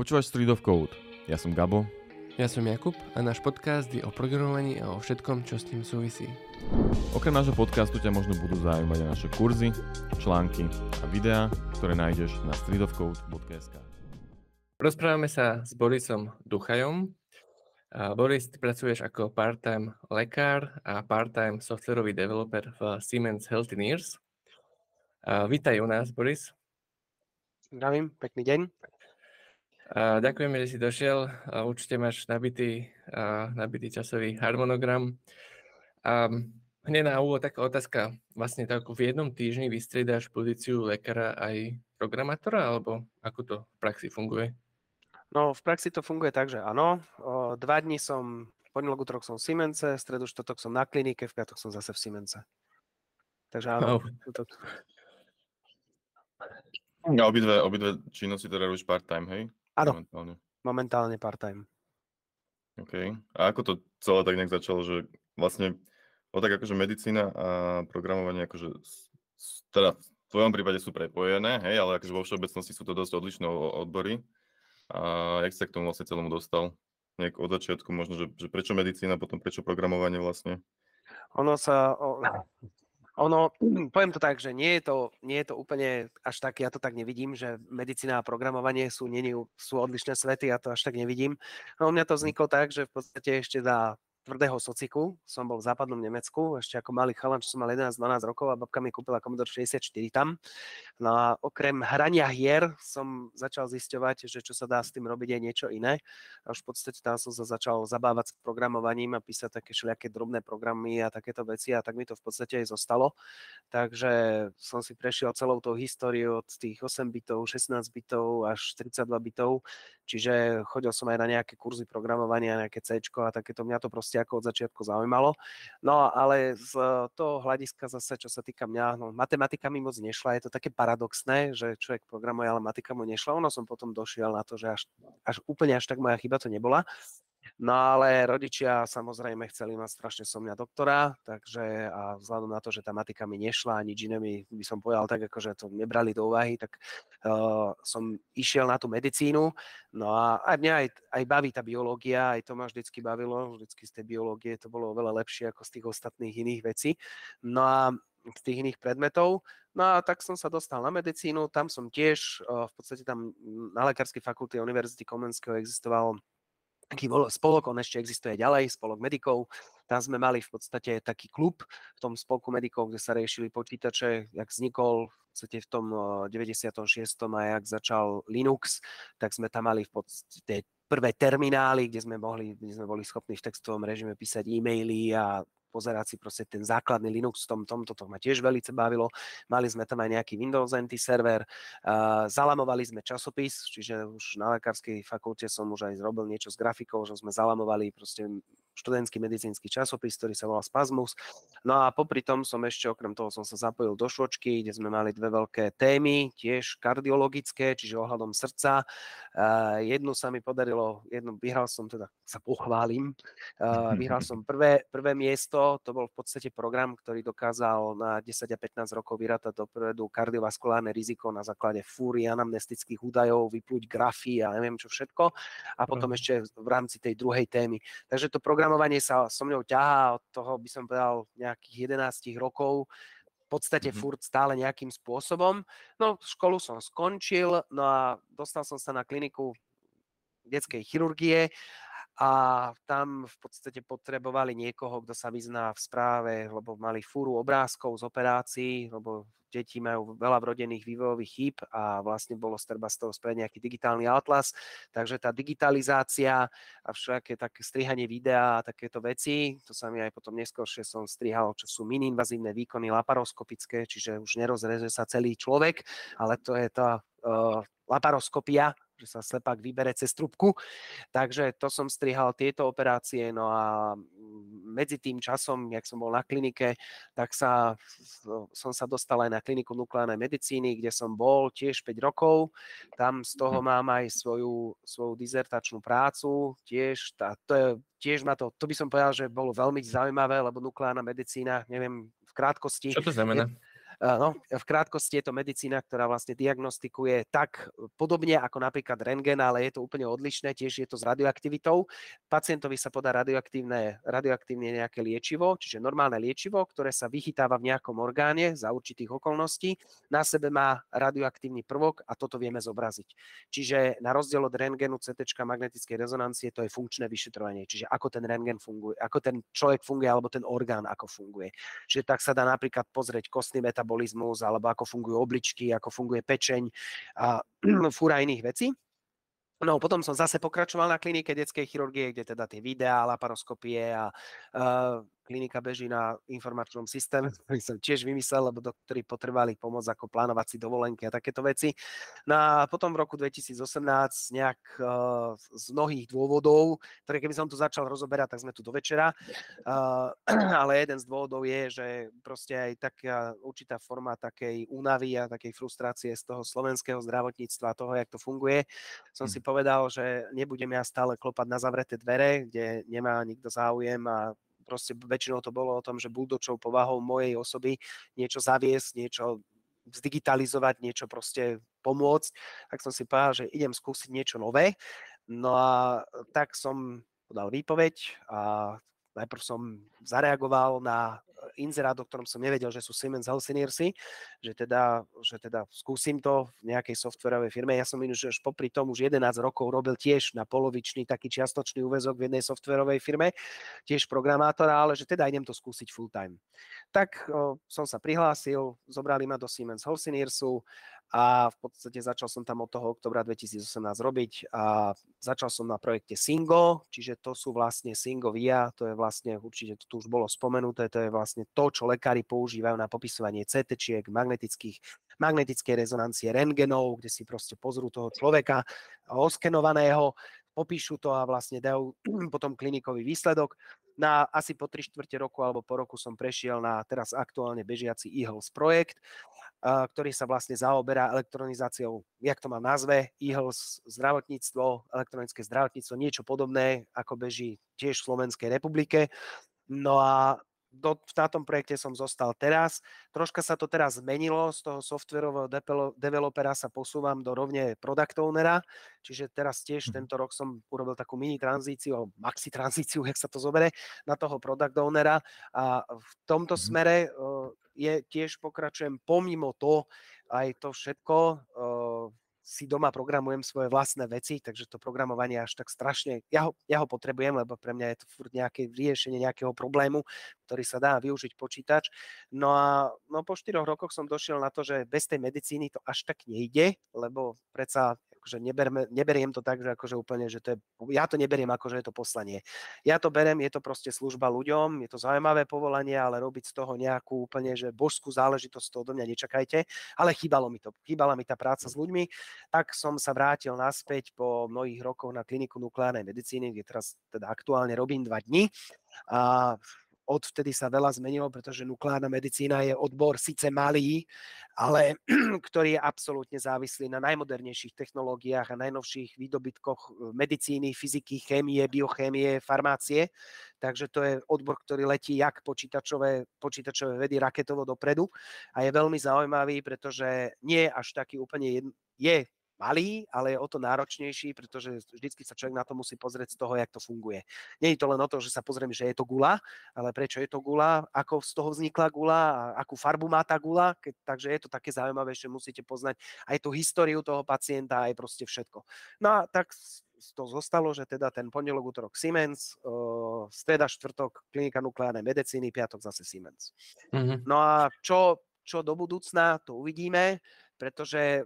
Počúvaš Street of Code. Ja som Gabo. Ja som Jakub a náš podcast je o programovaní a o všetkom, čo s tým súvisí. Okrem nášho podcastu ťa možno budú zaujímať aj naše kurzy, články a videá, ktoré nájdeš na streetofcode.sk. Rozprávame sa s Borisom Duchajom. Boris, ty pracuješ ako part-time lekár a part-time softwarový developer v Siemens Healthineers. Vítaj u nás, Boris. Zdravím, pekný deň. Ďakujeme, že si došiel. Určite máš nabitý časový harmonogram. Hneď na úvod taká otázka. Vlastne tak v jednom týždni vystriedáš pozíciu lekára aj programátora, alebo ako to v praxi funguje? No, v praxi to funguje tak, že áno. 2 dni som, pondelok, utorok som v Siemense, stredu, štvrtok som na klinike, v piatok som zase v Siemense. Takže áno. No. Ja, obidve činnosti teda robíš part-time, hej? Áno, momentálne part-time. OK. A ako to celé tak nejak začalo, že vlastne, tak akože medicína a programovanie, akože, teda v tvojom prípade sú prepojené, hej, ale akože vo všeobecnosti sú to dosť odlišné odbory. A jak sa k tomu vlastne celému dostal? Nejak od začiatku možno, že prečo medicína, potom prečo programovanie vlastne? Poviem to tak, že nie je to úplne až tak, ja to tak nevidím, že medicína a programovanie sú odlišné svety, ja to až tak nevidím. No u mňa to vzniklo tak, že v podstate ešte za tvrdého sociku som bol v západnom Nemecku, ešte ako malý chalan, čo som mal 11-12 rokov a babka mi kúpila Commodore 64 tam. No a okrem hrania hier som začal zisťovať, že čo sa dá s tým robiť aj niečo iné. A už v podstate tam som sa začal zabávať s programovaním a písať také všelijaké drobné programy a takéto veci a tak mi to v podstate aj zostalo. Takže som si prešiel celou tou históriu od tých 8 bitov, 16 bitov až 32 bitov. Čiže chodil som aj na nejaké kurzy programovania, nejaké C-čko a takéto, mňa to ako od začiatku zaujímalo. No ale z toho hľadiska zase, čo sa týka mňa, no, matematika mi moc nešla, je to také paradoxné, že človek programuje, ale matematika mu nešla. Ono som potom došiel na to, že až úplne tak moja chyba to nebola. No ale rodičia samozrejme chceli mať strašne so mňa doktora, takže a vzhľadom na to, že tá matika mi nešla a nič iné mi, by som povedal tak, akože to nebrali do úvahy, tak som išiel na tú medicínu. No a aj mňa aj baví tá biológia, aj to ma vždycky bavilo, vždycky z tej biológie to bolo oveľa lepšie ako z tých ostatných iných vecí. No a z tých iných predmetov. No a tak som sa dostal na medicínu, tam som tiež, v podstate tam na Lekárskej fakulte Univerzity Komenského existoval taký spolok, on ešte existuje ďalej, spolok medikov. Tam sme mali v podstate taký klub v tom spolku medikov, kde sa riešili počítače, jak vznikol v tom 96. a jak začal Linux, tak sme tam mali v podstate prvé terminály, kde sme boli schopní v textovom režime písať e-maily a pozerať si proste ten základný Linux v tomto, to ma tiež veľce bavilo. Mali sme tam aj nejaký Windows NT server, zalamovali sme časopis, čiže už na Lekárskej fakulte som už aj zrobil niečo s grafikou, že sme zalamovali proste študentský medicínsky časopis, ktorý sa volal Spasmus. No a popri tom som ešte, okrem toho som sa zapojil do Švočky, kde sme mali dve veľké témy, tiež kardiologické, čiže ohľadom srdca. Jednu sa mi podarilo, vyhral som, teda sa pochválim, vyhral som prvé miesto, to bol v podstate program, ktorý dokázal na 10 a 15 rokov vyrátať dopredu kardiovaskulárne riziko na základe fúry, anamnestických údajov, vypluť grafy a neviem čo všetko. A potom ešte v rámci tej druhej témy. Takže to program sa so mnou ťahá od toho, by som povedal, nejakých 11 rokov, v podstate furt stále nejakým spôsobom. No, školu som skončil, no a dostal som sa na kliniku detskej chirurgie a tam v podstate potrebovali niekoho, kto sa vyzná v správe, lebo mali fúru obrázkov z operácií, lebo deti majú veľa vrodených vývojových chýb a vlastne bolo treba z toho spraviť nejaký digitálny atlas, takže tá digitalizácia a všelijaké také strihanie videa a takéto veci, to sa mi aj potom neskôršie som strihal, čo sú miniinvazívne výkony laparoskopické, čiže už nerozreže sa celý človek, ale to je tá laparoskopia, že sa slepák vybere cez trubku. Takže to som strihal tieto operácie. No a medzi tým časom, jak som bol na klinike, tak som sa dostal aj na kliniku nukleárnej medicíny, kde som bol tiež 5 rokov. Tam z toho mám aj svoju dizertačnú prácu. To by som povedal, že bolo veľmi zaujímavé, lebo nukleárna medicína, neviem, v krátkosti. Čo to znamená? No, v krátkosti je to medicína, ktorá vlastne diagnostikuje tak podobne ako napríklad rentgen, ale je to úplne odlišné, tiež je to s radioaktivitou. Pacientovi sa podá radioaktívne nejaké liečivo, čiže normálne liečivo, ktoré sa vychytáva v nejakom orgáne za určitých okolností. Na sebe má radioaktívny prvok a toto vieme zobraziť. Čiže na rozdiel od rentgenu, CTčka, magnetickej rezonancie, to je funkčné vyšetrovanie, čiže ako ten rentgen funguje, ako ten človek funguje alebo ten orgán ako funguje. Čiže tak sa dá napríklad pozrieť kostný metabolizmus, alebo ako fungujú obličky, ako funguje pečeň a fúra iných vecí. No, potom som zase pokračoval na klinike detskej chirurgie, kde teda tie videá, laparoskopie a klinika beží na informačnom systéme, ktorý som tiež vymyslel, lebo doktori potrebovali pomoc ako plánovací dovolenky a takéto veci. No a potom v roku 2018 nejak z mnohých dôvodov, ktoré keby som tu začal rozoberať, tak sme tu do večera, ale jeden z dôvodov je, že proste aj taká určitá forma takej únavy a takej frustrácie z toho slovenského zdravotníctva, toho, jak to funguje, som si povedal, že nebudem ja stále klopať na zavreté dvere, kde nemá nikto záujem a proste väčšinou to bolo o tom, že buldočou povahou mojej osoby niečo zaviesť, niečo zdigitalizovať, niečo proste pomôcť. Tak som si povedal, že idem skúsiť niečo nové. No a tak som podal výpoveď a najprv som zareagoval na inzerát, o ktorom som nevedel, že sú Siemens Healthineersy, že teda skúsim to v nejakej softverovej firme. Ja som už popri tom už 11 rokov robil tiež na polovičný taký čiastočný úväzok v jednej softverovej firme, tiež programátora, ale že teda idem to skúsiť full time. Tak som sa prihlásil, zobrali ma do Siemens Healthineersu a v podstate začal som tam od toho októbra 2018 robiť a začal som na projekte Syngo, čiže to sú vlastne syngo.via, to je vlastne, určite to tu už bolo spomenuté, to je vlastne to, čo lekári používajú na popisovanie CT-čiek, magnetickej rezonancie, rentgenov, kde si proste pozrú toho človeka oskenovaného, popíšu to a vlastne dajú potom klinikový výsledok. Na asi po 3/4 roku alebo po roku som prešiel na teraz aktuálne bežiaci e-health projekt, ktorý sa vlastne zaoberá elektronizáciou, jak to má v názve, e-health zdravotníctvo, elektronické zdravotníctvo, niečo podobné, ako beží tiež v Slovenskej republike. No a v tátom projekte som zostal teraz. Troška sa to teraz zmenilo, z toho softverového developera sa posúvam do rovne product ownera, čiže teraz tiež tento rok som urobil takú mini tranzíciu, alebo maxi tranzíciu, jak sa to zoberie, na toho product ownera a v tomto smere tiež pokračujem pomimo to, aj to všetko, si doma programujem svoje vlastné veci, takže to programovanie až tak strašne, ja ho potrebujem, lebo pre mňa je to furt nejaké riešenie nejakého problému, ktorý sa dá využiť počítač. No a po 4 rokoch som došiel na to, že bez tej medicíny to až tak nejde, lebo predsa akože neberiem to tak, že akože úplne, že to je, ja to neberiem ako, že je to poslanie. Ja to beriem, je to proste služba ľuďom, je to zaujímavé povolanie, ale robiť z toho nejakú úplne, že božskú záležitosť, to odo mňa nečakajte, ale chýbala mi tá práca s ľuďmi. Tak som sa vrátil naspäť po mnohých rokoch na kliniku nukleárnej medicíny, kde teraz teda aktuálne robím 2 dni. A odvtedy sa veľa zmenilo, pretože nukleárna medicína je odbor síce malý, ale ktorý je absolútne závislý na najmodernejších technológiách a najnovších výdobytkoch medicíny, fyziky, chémie, biochémie, farmácie. Takže to je odbor, ktorý letí jak počítačové vedy raketovo dopredu a je veľmi zaujímavý, pretože nie je až taký úplne je malý, ale je o to náročnejší, pretože vždycky sa človek na to musí pozrieť z toho, jak to funguje. Nie je to len o to, že sa pozrieme, že je to guľa, ale prečo je to guľa, ako z toho vznikla guľa a akú farbu má tá guľa, takže je to také zaujímavé, že musíte poznať aj tú históriu toho pacienta, aj proste všetko. No a tak to zostalo, že teda ten pondelok, útorok Siemens, streda, štvrtok klinika nukleárnej medicíny, piatok zase Siemens. No a čo do budúcna, to uvidíme, pretože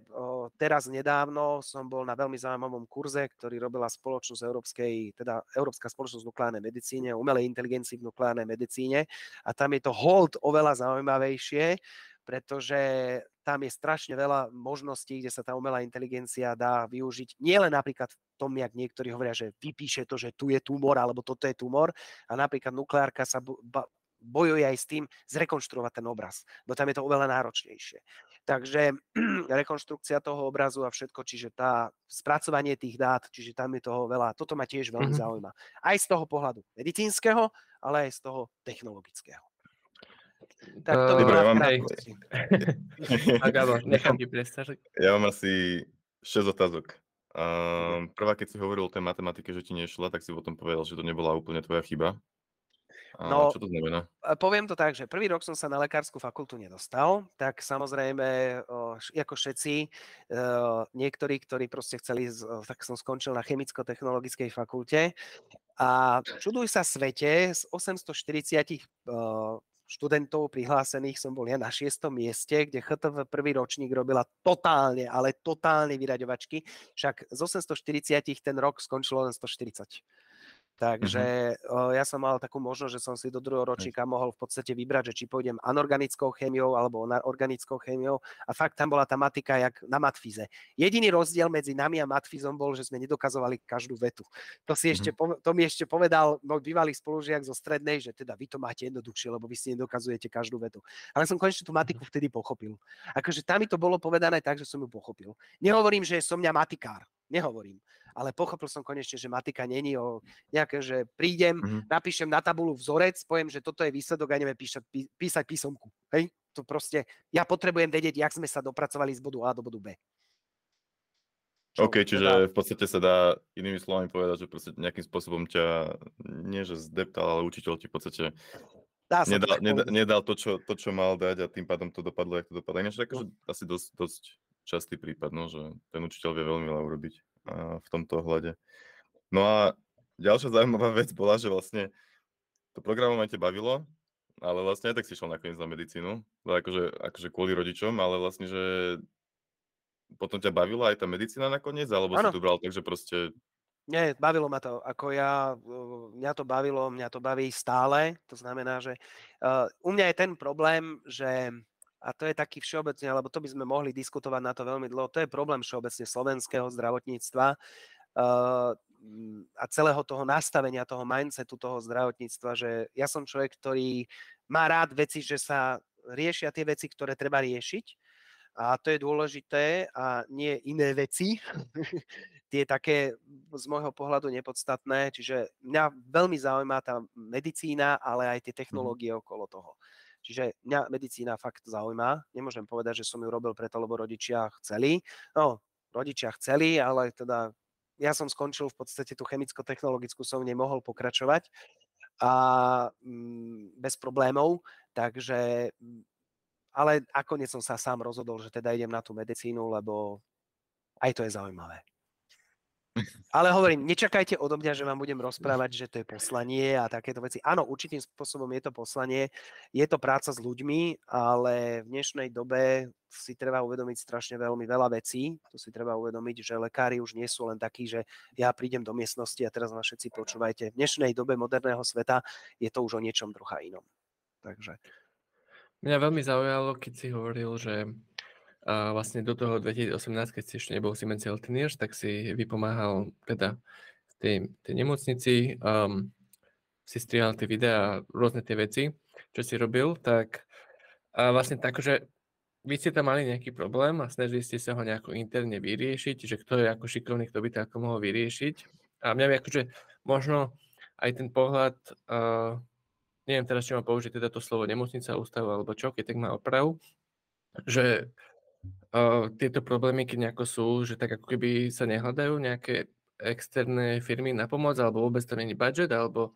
teraz nedávno som bol na veľmi zaujímavom kurze, ktorý robila spoločnosť Európska spoločnosť v nukleárnej medicíne, umelej inteligencii v nukleárnej medicíne a tam je to hold oveľa zaujímavejšie, pretože tam je strašne veľa možností, kde sa tá umelá inteligencia dá využiť nielen napríklad v tom, jak niektorí hovoria, že vypíše to, že tu je tumor alebo toto je tumor a napríklad nukleárka sa bojuje aj s tým zrekonštruovať ten obraz, bo tam je to oveľa náročnejšie. Takže rekonštrukcia toho obrazu a všetko, čiže tá spracovanie tých dát, čiže tam je toho veľa. Toto ma tiež veľmi zaujíma. Aj z toho pohľadu medicínskeho, ale aj z toho technologického. Tak to by dobre, bola v krátkosti. A Gabo, nechám ti priestor. Ja mám asi 6 otázok. Prvá, keď si hovoril o tej matematike, že ti nešla, tak si o tom povedal, že to nebola úplne tvoja chyba. No, čo to znamená? Poviem to tak, že prvý rok som sa na lekárskú fakultu nedostal, tak samozrejme, ako všetci, niektorí, ktorí proste chceli, tak som skončil na Chemicko-Technologickej fakulte a čuduj sa svete, z 840 študentov prihlásených som bol ja na 6. mieste, kde HTV prvý ročník robila totálne, ale totálne vyraďovačky, však z 840 ten rok skončilo len 140. Takže ja som mal takú možnosť, že som si do druhého ročníka mohol v podstate vybrať, že či pôjdem anorganickou chémiou alebo organickou chémiou a fakt tam bola tá matika jak na matfíze. Jediný rozdiel medzi nami a matfízom bol, že sme nedokazovali každú vetu. To mi ešte povedal môj bývalý spolužiak zo strednej, že teda vy to máte jednoduchšie, lebo vy si nedokazujete každú vetu. Ale som konečne tú matiku vtedy pochopil. Akože tam mi to bolo povedané tak, že som ju pochopil. Nehovorím, že som ja matikár. Nehovorím, ale pochopil som konečne, že matika není o nejaké, že prídem, napíšem na tabulu vzorec, poviem, že toto je výsledok a neviem písať písomku. Hej? To proste, ja potrebujem vedieť, jak sme sa dopracovali z bodu A do bodu B. Čo OK, čiže teda... v podstate sa dá inými slovami povedať, že proste nejakým spôsobom ťa, nie že zdeptal, ale učiteľ ti v podstate nedal to, čo mal dať a tým pádom to dopadlo, jak to dopadlo. Ináč akože asi dosť častý prípad, no, že ten učiteľ vie veľmi veľa urobiť v tomto ohľade. No a ďalšia zaujímavá vec bola, že vlastne to programovanie ťa bavilo, ale vlastne aj tak si išiel nakoniec na medicínu, akože kvôli rodičom, ale vlastne, že potom ťa bavila aj tá medicína nakoniec, alebo si tu bral tak, že proste... Nie, bavilo ma to, ako mňa to baví stále, to znamená, že u mňa je ten problém, že... A to je taký všeobecne, alebo to by sme mohli diskutovať na to veľmi dlho, to je problém všeobecne slovenského zdravotníctva a celého toho nastavenia, toho mindsetu toho zdravotníctva, že ja som človek, ktorý má rád veci, že sa riešia tie veci, ktoré treba riešiť a to je dôležité a nie iné veci, tie také z môjho pohľadu nepodstatné, čiže mňa veľmi zaujíma tá medicína, ale aj tie technológie okolo toho. Čiže mňa medicína fakt zaujíma. Nemôžem povedať, že som ju robil preto, lebo rodičia chceli. No, rodičia chceli, ale teda ja som skončil v podstate tú chemicko-technologickú, som nemohol pokračovať a bez problémov. Takže, ale nakoniec som sa sám rozhodol, že teda idem na tú medicínu, lebo aj to je zaujímavé. Ale hovorím, nečakajte odo mňa, že vám budem rozprávať, že to je poslanie a takéto veci. Áno, určitým spôsobom je to poslanie, je to práca s ľuďmi, ale v dnešnej dobe si treba uvedomiť strašne veľmi veľa vecí. Tu si treba uvedomiť, že lekári už nie sú len takí, že ja prídem do miestnosti a teraz ma všetci počúvajte. V dnešnej dobe moderného sveta je to už o niečom trocha inom. Takže. Mňa veľmi zaujalo, keď si hovoril, že... A vlastne do toho 2018, keď si ešte nebol Siemens Healthineers, tak si vypomáhal teda v tej nemocnici, si strihal tie videá, rôzne tie veci, čo si robil, tak vlastne tak, že vy ste tam mali nejaký problém a snažili ste sa ho nejako interne vyriešiť, že kto je ako šikovný, kto by to ako mohol vyriešiť. A mňa by akože možno aj ten pohľad, neviem teraz, či mám použiť teda to slovo nemocnica, ústavu alebo čo, keď tak má opravu, že tieto problémy, keď nejako sú, že tak ako keby sa nehľadajú nejaké externé firmy na pomoc, alebo vôbec tam nie je budget, alebo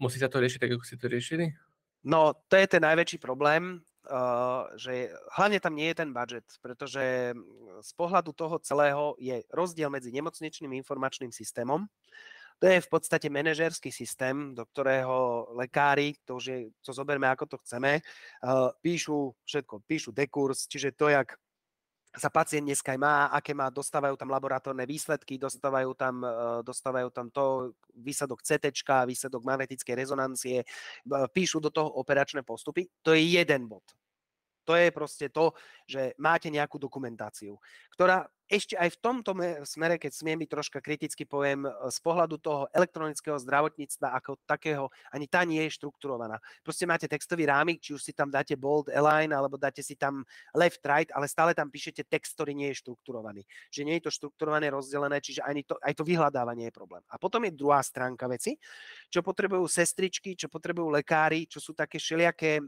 musí sa to riešiť tak, ako si to riešili? No, to je ten najväčší problém, že hlavne tam nie je ten budget, pretože z pohľadu toho celého je rozdiel medzi nemocničným informačným systémom. To je v podstate manažérsky systém, do ktorého lekári, to zoberme ako to chceme, píšu všetko, píšu dekurs, čiže to, jak sa pacient dneska má, aké má, dostávajú tam laboratórne výsledky, dostávajú tam to, výsledok CTčka, výsledok magnetickej rezonancie, píšu do toho operačné postupy, to je jeden bod. To je proste to, že máte nejakú dokumentáciu, ktorá ešte aj v tomto smere, keď smiem byť troška kriticky, poviem, z pohľadu toho elektronického zdravotníctva ako takého, ani tá nie je štrukturovaná. Proste máte textový rámik, či už si tam dáte bold, align, alebo dáte si tam left, right, ale stále tam píšete text, ktorý nie je štrukturovaný. Že nie je to štrukturované, rozdelené, čiže aj to vyhľadávanie je problém. A potom je druhá stránka veci, čo potrebujú sestričky, čo potrebujú lekári, čo sú také všelijaké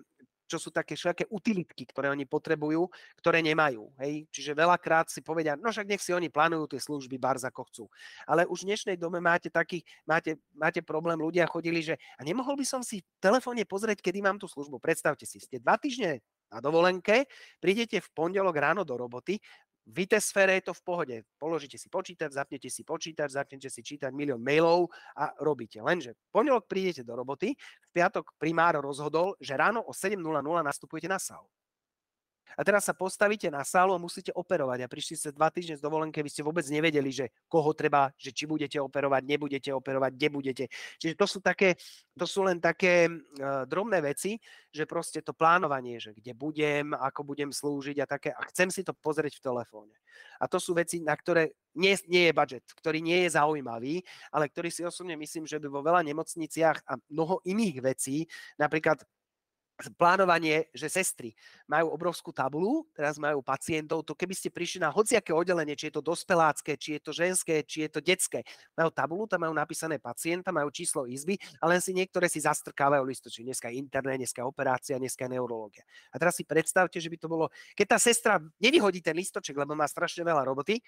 čo sú také všelijaké utilitky, ktoré oni potrebujú, ktoré nemajú. Hej? Čiže veľakrát si povedia, no však nech si oni plánujú tie služby, barz ako chcú. Ale už v dnešnej dobe máte problém, ľudia chodili, že a nemohol by som si v telefóne pozrieť, kedy mám tú službu. Predstavte si, ste 2 týždne na dovolenke, prídete v pondelok ráno do roboty, v IT sfére je to v pohode. Položíte si počítač, zapnete si čítať milión mailov a robíte. Lenže v pondelok prídete do roboty, v piatok primár rozhodol, že ráno o 7:00 nastupujete na sálu. A teraz sa postavíte na sálu a musíte operovať. A prišli ste 2 týždne z dovolenky, vy ste vôbec nevedeli, že koho treba, že či budete operovať, nebudete operovať, kde budete. Čiže to sú len také drobné veci, že proste to plánovanie, že kde budem, ako budem slúžiť a také. A chcem si to pozrieť v telefóne. A to sú veci, na ktoré nie je budget, ktorý nie je zaujímavý, ale ktorý si osobne myslím, že by vo veľa nemocniciach a mnoho iných vecí, napríklad plánovanie, že sestry majú obrovskú tabuľu, teraz majú pacientov, to keby ste prišli na hociaké oddelenie, či je to dospelácké, či je to ženské, či je to detské, majú tabuľu, tam majú napísané pacienta, majú číslo izby, ale len si niektoré si zastrkávajú listočky. Dneska je interné, dneska je operácia, dneska je neurológia. A teraz si predstavte, že by to bolo, keď tá sestra nevyhodí ten listoček, lebo má strašne veľa roboty,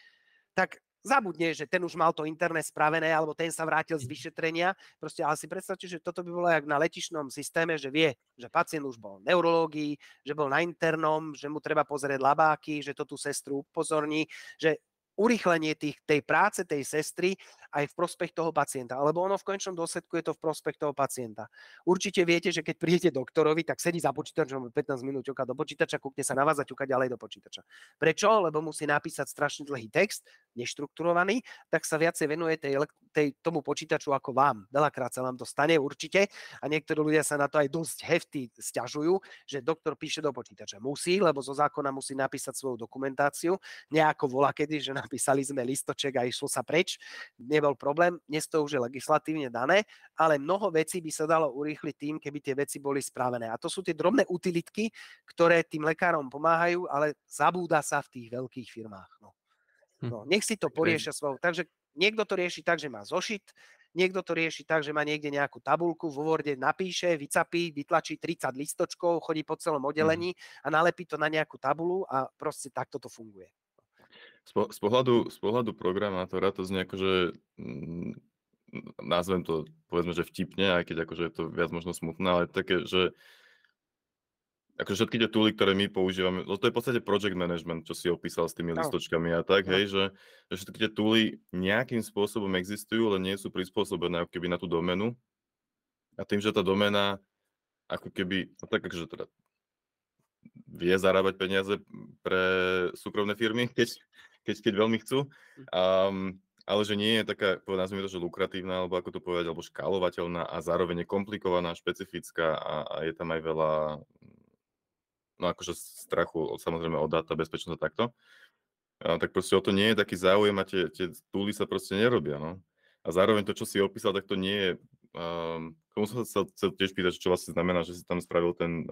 tak zabudne, že ten už mal to interné spravené, alebo ten sa vrátil z vyšetrenia. Proste, ale si predstavte, že toto by bolo jak na letišnom systéme, že vie, že pacient už bol v neurológii, že bol na internom, že mu treba pozrieť labáky, že to tú sestru upozorní, že urýchlenie tej práce, tej sestry aj v prospech toho pacienta. Alebo ono v konečnom dôsledku je to v prospech toho pacienta. Určite viete, že keď prídete doktorovi, tak sedí za počítačom 15 minút ťuka do počítača, kúkne sa na vás a ťuka ďalej do počítača. Prečo? Lebo musí napísať strašne dlhý text, neštrukturovaný, tak sa viacej venuje tomu počítaču ako vám. Veľakrát sa vám to stane určite a niektorí ľudia sa na to aj dosť hefty sťažujú, že doktor píše do počítača. Musí, lebo zo zákona musí napísať svoju dokumentáciu, nejako volakedy, že napísali sme listoček a išlo sa preč, nebol problém, dnes to už je legislatívne dané, ale mnoho vecí by sa dalo urýchliť tým, keby tie veci boli spravené. A to sú tie drobné utilitky, ktoré tým lekárom pomáhajú, ale zabúda sa v tých veľkých firmách. No, nech si to poriešia svojou. Takže niekto to rieši tak, že má zošit, niekto to rieši tak, že má niekde nejakú tabuľku, vo Worde napíše, vycapí, vytlačí 30 listočkov, chodí po celom oddelení a nalepí to na nejakú tabuľu a proste takto to funguje. Z pohľadu programátora to znie akože, nazvem to, povedzme, že vtipne, aj keď akože je to viac možno smutné, ale také, že akože všetky tie tooly, ktoré my používame, to je v podstate project management, čo si opísal s tými listočkami a tak, hej, že všetky tie tooly nejakým spôsobom existujú, ale nie sú prispôsobené ako keby na tú doménu. A tým, že tá doména ako keby, tak akože teda vie zarábať peniaze pre súkromné firmy, keď veľmi chcú, ale že nie je taká, nazvime to, že lukratívna, alebo ako to povedať, alebo škálovateľná a zároveň je komplikovaná, špecifická a je tam aj veľa, no akože strachu, samozrejme od dát, bezpečnosť a takto. Tak proste o to nie je taký záujem a tie túly sa proste nerobia, no. A zároveň to, čo si opísal, tak to nie je, komu som sa chcel tiež pýtať, čo vlastne znamená, že si tam spravil ten,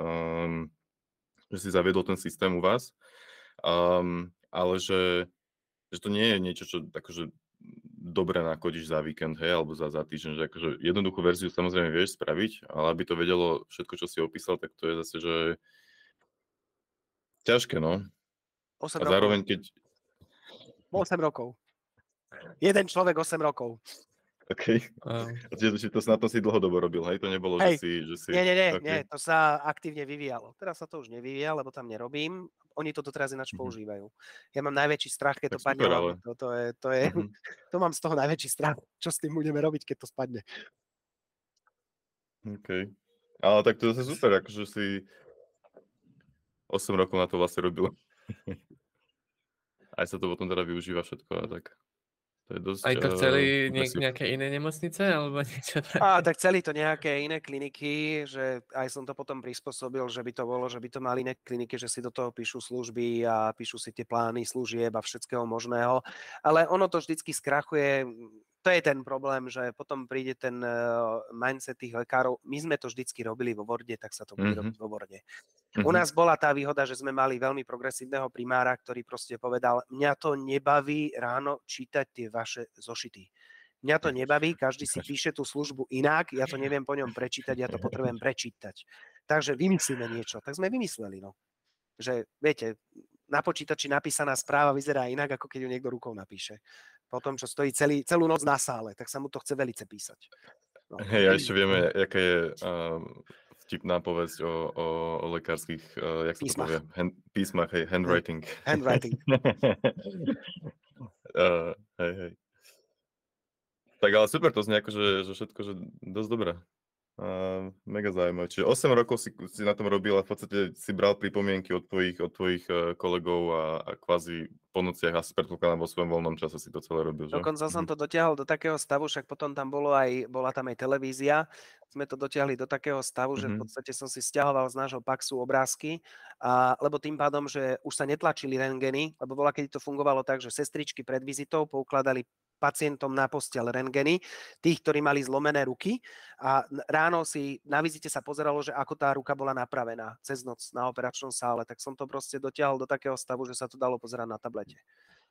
že si zaviedol ten systém u vás, ale že to nie je niečo, čo akože dobre nakodíš za víkend, hej, alebo za týždeň, že akože jednoduchú verziu samozrejme vieš spraviť, ale aby to vedelo všetko, čo si opísal, tak to je zase, že ťažké, no. 8 a zároveň, rokov. Keď... 8 rokov. Jeden človek 8 rokov. OK. Na to si dlhodobo robil, hej? To nebolo, hej. Že si... Nie, to sa aktívne vyvíjalo. Teraz sa to už nevyvíja, lebo tam nerobím. Oni toto teraz ináč používajú. Ja mám najväčší strach, keď tak to spadne. Ale... To mám z toho najväčší strach. Čo s tým budeme robiť, keď to spadne? OK. Ale tak to je super, akože si 8 rokov na to vlastne robil. Aj sa to potom teda využíva všetko a tak. To je dosť, aj to chceli nejaké iné nemocnice, alebo niečo také? Tak chceli to nejaké iné kliniky, že aj som to potom prispôsobil, že by to mali iné kliniky, že si do toho píšu služby a píšu si tie plány služieb a všetkého možného. Ale ono to vždycky skrachuje. To je ten problém, že potom príde ten mindset tých lekárov. My sme to vždycky robili vo Worde, tak sa to bude robiť vo Worde. U nás bola tá výhoda, že sme mali veľmi progresívneho primára, ktorý proste povedal, mňa to nebaví ráno čítať tie vaše zošity. Mňa to nebaví, každý si píše tú službu inak, ja to neviem po ňom prečítať, ja to potrebujem prečítať. Takže vymyslíme niečo. Tak sme vymysleli, no. Že, viete, na počítači napísaná správa vyzerá inak, ako keď ju niekto rukou napíše. Po tom, čo stojí celú noc na sále, tak sa mu to chce velice písať. No. Hej, a ešte vieme, jaká je vtipná povesť o lekárskych, jak sa to povie, písmach, hej, handwriting. Handwriting. Hej, hej. Tak ale super, to znie ako, že všetko, že dosť dobré. Mega zaujímavé. Čiže 8 rokov si na tom robil a v podstate si bral pripomienky od tvojich kolegov a kvázi po nociach a predpokladám vo svojom voľnom čase si to celé robil, že? Dokonca som to dotiahol do takého stavu, však potom tam bola tam aj televízia. Sme to dotiahli do takého stavu, že v podstate som si stiahoval z nášho Paxu obrázky, lebo tým pádom, že už sa netlačili rentgeny, lebo bola, keď to fungovalo tak, že sestričky pred vizitou poukladali pacientom na posteľ rentgeny, tých, ktorí mali zlomené ruky a ráno si na vizite sa pozeralo, že ako tá ruka bola napravená cez noc na operačnom sále, tak som to proste dotiahol do takého stavu, že sa to dalo pozerať na tablete.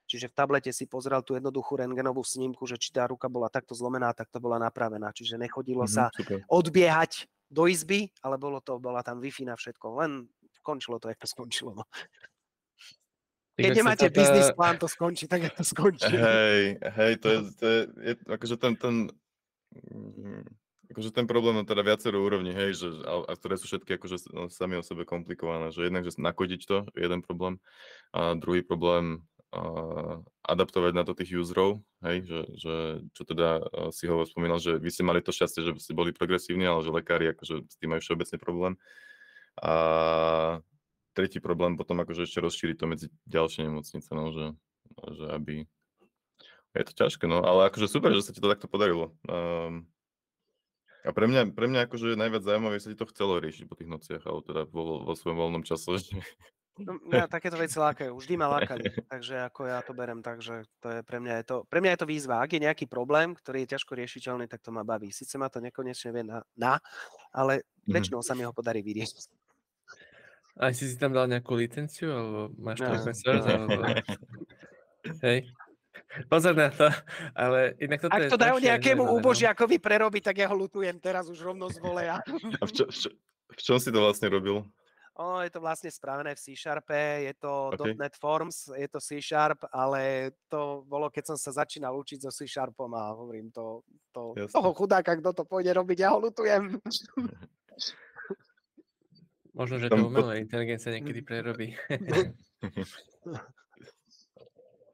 Čiže v tablete si pozeral tú jednoduchú rentgenovú snímku, že či tá ruka bola takto zlomená, takto bola napravená, čiže nechodilo sa odbiehať do izby, ale bola tam Wi-Fi na všetko, len končilo to, ako skončilo. No. Keď nemáte business plán, to skončí, tak ako to skončí. Hej, to je akože ten problém teda viacero úrovní, hej, že, a ktoré sú všetky akože sami o sebe komplikované, že jednak, že nakodiť to je jeden problém, a druhý problém adaptovať na to tých userov, hej, že čo teda si ho spomínal, že vy ste mali to šťastie, že ste boli progresívni, ale že lekári akože s tým majú všeobecný problém. A tretí problém potom akože ešte rozšíriť to medzi ďalšie nemocnice, no, že aby... Je to ťažké, no, ale akože super, že sa ti to takto podarilo. A pre mňa akože najviac zaujímavé, že sa ti to chcelo riešiť po tých nociach, alebo teda vo svojom voľnom čase. No, mňa takéto veci lákajú, vždy ma lákali, takže ako ja to berem, takže to je pre mňa je to výzva. Ak je nejaký problém, ktorý je ťažko riešiteľný, tak to ma baví. Sice ma to nekonečne vie ale väčšinou sa mi ho podarí vyriešiť. Aj si tam dal nejakú licenciu, alebo máš profesor, alebo... Hej. Pozor na to, ale inak toto je... Ak to dajú nejakému úbožiakovi prerobiť, tak ja ho lutujem teraz už rovno z voleja. A v čom si to vlastne robil? Je to vlastne spravené v C#, je to .NET Forms, je to C#, ale to bolo, keď som sa začínal učiť so C# a hovorím to toho chudáka, kto to pôjde robiť, ja ho lutujem. Možno, že to umelá inteligencia niekedy prerobí.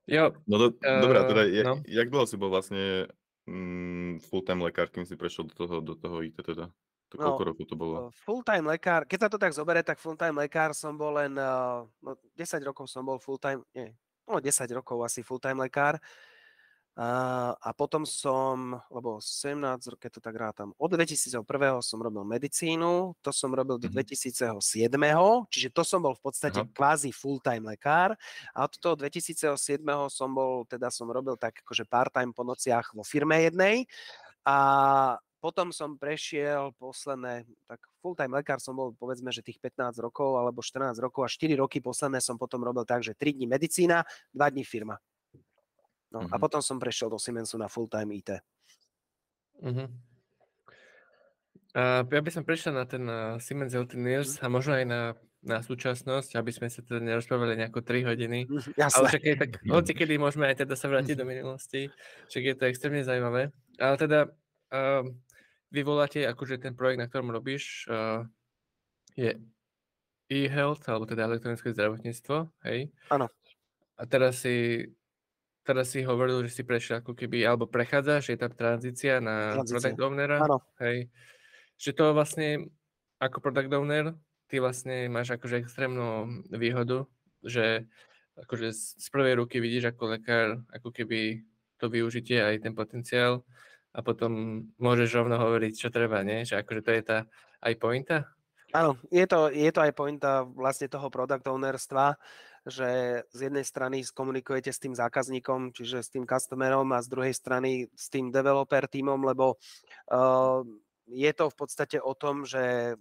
Jo. No dobrá, teda, jak dlho si bol vlastne full-time lekár, kým si prešiel do toho IT teda? To koľko rokov to bolo? Full-time lekár, keď sa to tak zoberie, tak full-time lekár som bol len, 10 rokov som bol full-time, 10 rokov asi full-time lekár. A potom som, lebo 17, keď to tak rátam, od 2001. som robil medicínu, to som robil do 2007, čiže to som bol v podstate kvázi full-time lekár a od toho 2007 som robil tak akože part-time po nociach vo firme jednej a potom som prešiel posledné, tak full-time lekár som bol povedzme, že tých 15 rokov alebo 14 rokov a 4 roky posledné som potom robil tak, že 3 dní medicína, 2 dní firma. No, a potom som prešiel do Siemensu na full-time IT. Ja by som prešiel na ten Siemens Healthineers a možno aj na súčasnosť, aby sme sa teda nerozprávali nejako 3 hodiny. Jasné. Ale však je tak, hocikedy môžeme aj teda sa vrátiť do minulosti, však je to extrémne zaujímavé. Ale teda vyvoláte akože ten projekt, na ktorom robíš, je e-health, alebo teda elektronické zdravotníctvo, hej? Áno. A teraz si hovoril, že si prešiel ako keby, alebo prechádzaš, je tam tranzícia na product ownera. Áno. Hej. Že to vlastne, ako product owner, ty vlastne máš akože extrémnu výhodu, že akože z prvej ruky vidíš ako lekár, ako keby to využitie aj ten potenciál a potom môžeš rovno hovoriť, čo treba, nie? Že akože to je tá aj pointa? Áno, je to aj pointa vlastne toho product ownerstva, že z jednej strany komunikujete s tým zákazníkom, čiže s tým customerom a z druhej strany s tým developer tímom, lebo je to v podstate o tom, že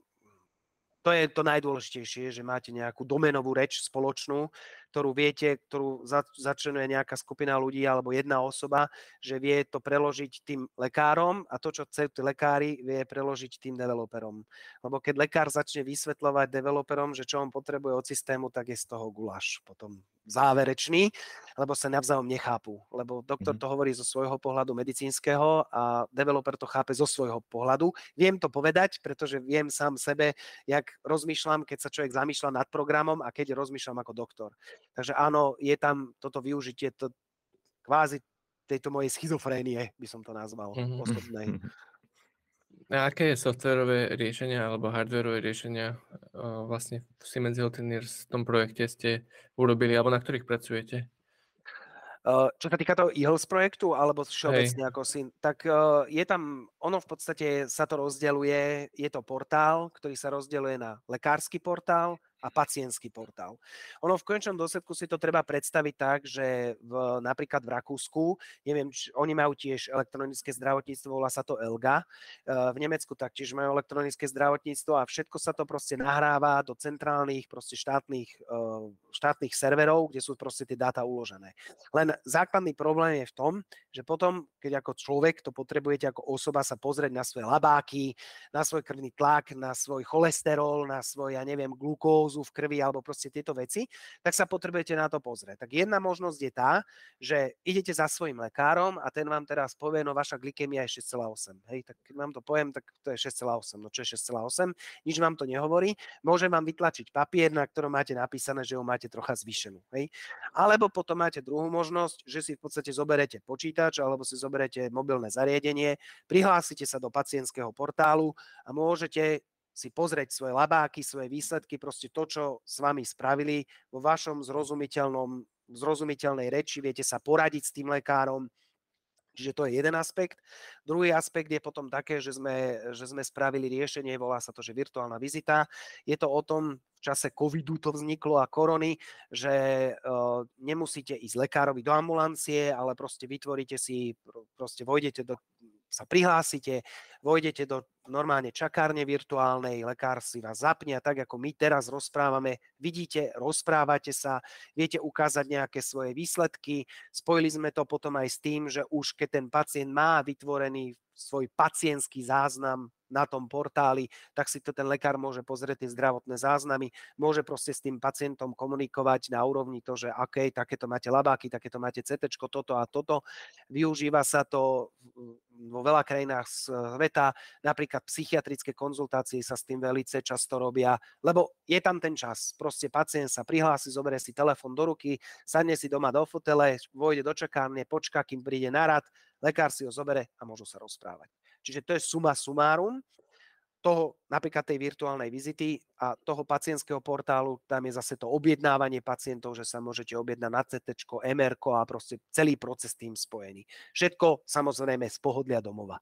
to je to najdôležitejšie, že máte nejakú domenovú reč spoločnú, ktorú viete, ktorú začlenuje nejaká skupina ľudí alebo jedna osoba, že vie to preložiť tým lekárom a to, čo chcú tí lekári, vie preložiť tým developerom. Lebo keď lekár začne vysvetľovať developerom, že čo on potrebuje od systému, tak je z toho guláš potom záverečný, lebo sa navzájom nechápu. Lebo doktor to hovorí zo svojho pohľadu medicínskeho a developer to chápe zo svojho pohľadu. Viem to povedať, pretože viem sám sebe, jak rozmýšľam, keď sa človek zamýšľa nad programom a keď rozmýšľam ako doktor. Takže áno, je tam toto využitie kvázi tejto mojej schizofrénie, by som to nazval, osobnej. A aké softwarové riešenia alebo hardwarové riešenia vlastne v Siemens Healthineers v tom projekte ste urobili alebo na ktorých pracujete? Čo sa týka toho e-health projektu alebo všeobecne ako syn, tak je tam, ono v podstate sa to rozdeľuje, je to portál, ktorý sa rozdeľuje na lekársky portál a pacientský portál. Ono v konečnom dôsledku si to treba predstaviť tak, že napríklad v Rakúsku, neviem, oni majú tiež elektronické zdravotníctvo, volá sa to Elga, v Nemecku taktiež majú elektronické zdravotníctvo a všetko sa to proste nahráva do centrálnych proste štátnych serverov, kde sú proste tie dáta uložené. Len základný problém je v tom, že potom, keď ako človek to potrebujete ako osoba sa pozrieť na svoje labáky, na svoj krvný tlak, na svoj cholesterol, na svoj, ja neviem, glukózu v krvi alebo proste tieto veci, tak sa potrebujete na to pozrieť. Tak jedna možnosť je tá, že idete za svojim lekárom a ten vám teraz povie, no vaša glykémia je 6,8. Hej, tak keď vám to poviem, tak to je 6,8. No čo je 6,8? Nič vám to nehovorí. Môžem vám vytlačiť papier, na ktorom máte napísané, že ho máte trocha zvýšenú. Hej. Alebo potom máte druhú možnosť, že si v podstate zoberete počítač alebo si zoberete mobilné zariadenie, prihlásite sa do pacientského portálu a môžete si pozrieť svoje labáky, svoje výsledky, proste to, čo s vami spravili vo vašom zrozumiteľnej reči, viete sa poradiť s tým lekárom. Čiže to je jeden aspekt. Druhý aspekt je potom také, že sme spravili riešenie, volá sa to, že virtuálna vizita. Je to o tom, v čase covidu to vzniklo a korony, že nemusíte ísť lekárovi do ambulancie, ale proste vytvoríte si, proste sa prihlásite, vojdete do normálne čakárne virtuálnej, lekár si vás zapne a tak, ako my teraz rozprávame, vidíte, rozprávate sa, viete ukázať nejaké svoje výsledky. Spojili sme to potom aj s tým, že už keď ten pacient má vytvorený svoj pacientský záznam na tom portáli, tak si to ten lekár môže pozrieť tie zdravotné záznamy, môže proste s tým pacientom komunikovať na úrovni to, že OK, takéto máte labáky, takéto máte CTčko, toto a toto. Využíva sa to vo veľa krajinách sveta, napríklad psychiatrické konzultácie sa s tým veľce často robia, lebo je tam ten čas, proste pacient sa prihlási, zoberie si telefón do ruky, sadne si doma do fotele, vôjde do čakárne, počká, kým príde na rad, lekár si ho zobere a môžu sa rozprávať. Čiže to je suma sumárum toho napríklad tej virtuálnej vizity a toho pacientského portálu, tam je zase to objednávanie pacientov, že sa môžete objednať na CTčko, MRko a proste celý proces tým spojený. Všetko samozrejme z pohodlia domova.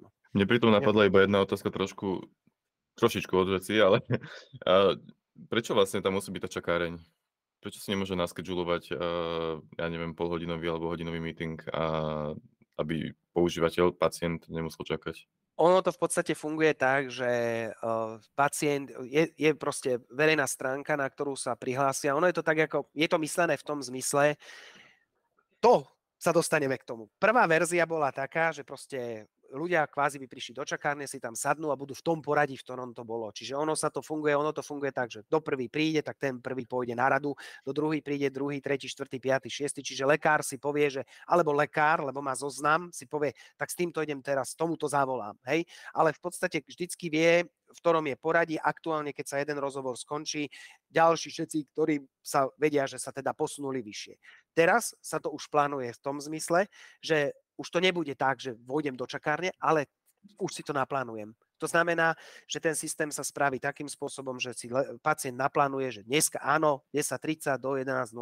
No. Mne pritom napadla iba jedna otázka trošičku od veci, ale prečo vlastne tam musí byť tá čakáreň? Prečo si nemôže naskedulovať, ja neviem, polhodinový alebo hodinový meeting a aby používateľ, pacient nemusel čakať? Ono to v podstate funguje tak, že pacient je proste verejná stránka, na ktorú sa prihlásia. Ono je to tak, ako je to myslené v tom zmysle. To sa dostaneme k tomu. Prvá verzia bola taká, že proste ľudia kvázi by prišli do čakárne, si tam sadnú a budú v tom poradí, v ktorom to bolo. Čiže ono to funguje tak, že kto prvý príde, tak ten prvý pôjde na radu, do druhý príde, druhý, tretí, štvrtý, piaty, šiesty. Čiže lekár si povie, že, alebo lekár, lebo má zoznam, si povie, tak s týmto idem teraz, tomuto zavolám. Hej? Ale v podstate vždycky vie, v ktorom je poradí. Aktuálne, keď sa jeden rozhovor skončí, ďalší všetci, ktorí sa vedia, že sa teda posunuli vyššie. Teraz sa to už plánuje v tom zmysle, že už to nebude tak, že vojdem do čakárne, ale už si to naplánujem. To znamená, že ten systém sa spraví takým spôsobom, že si pacient naplánuje, že dneska áno, 10:30 do 11:00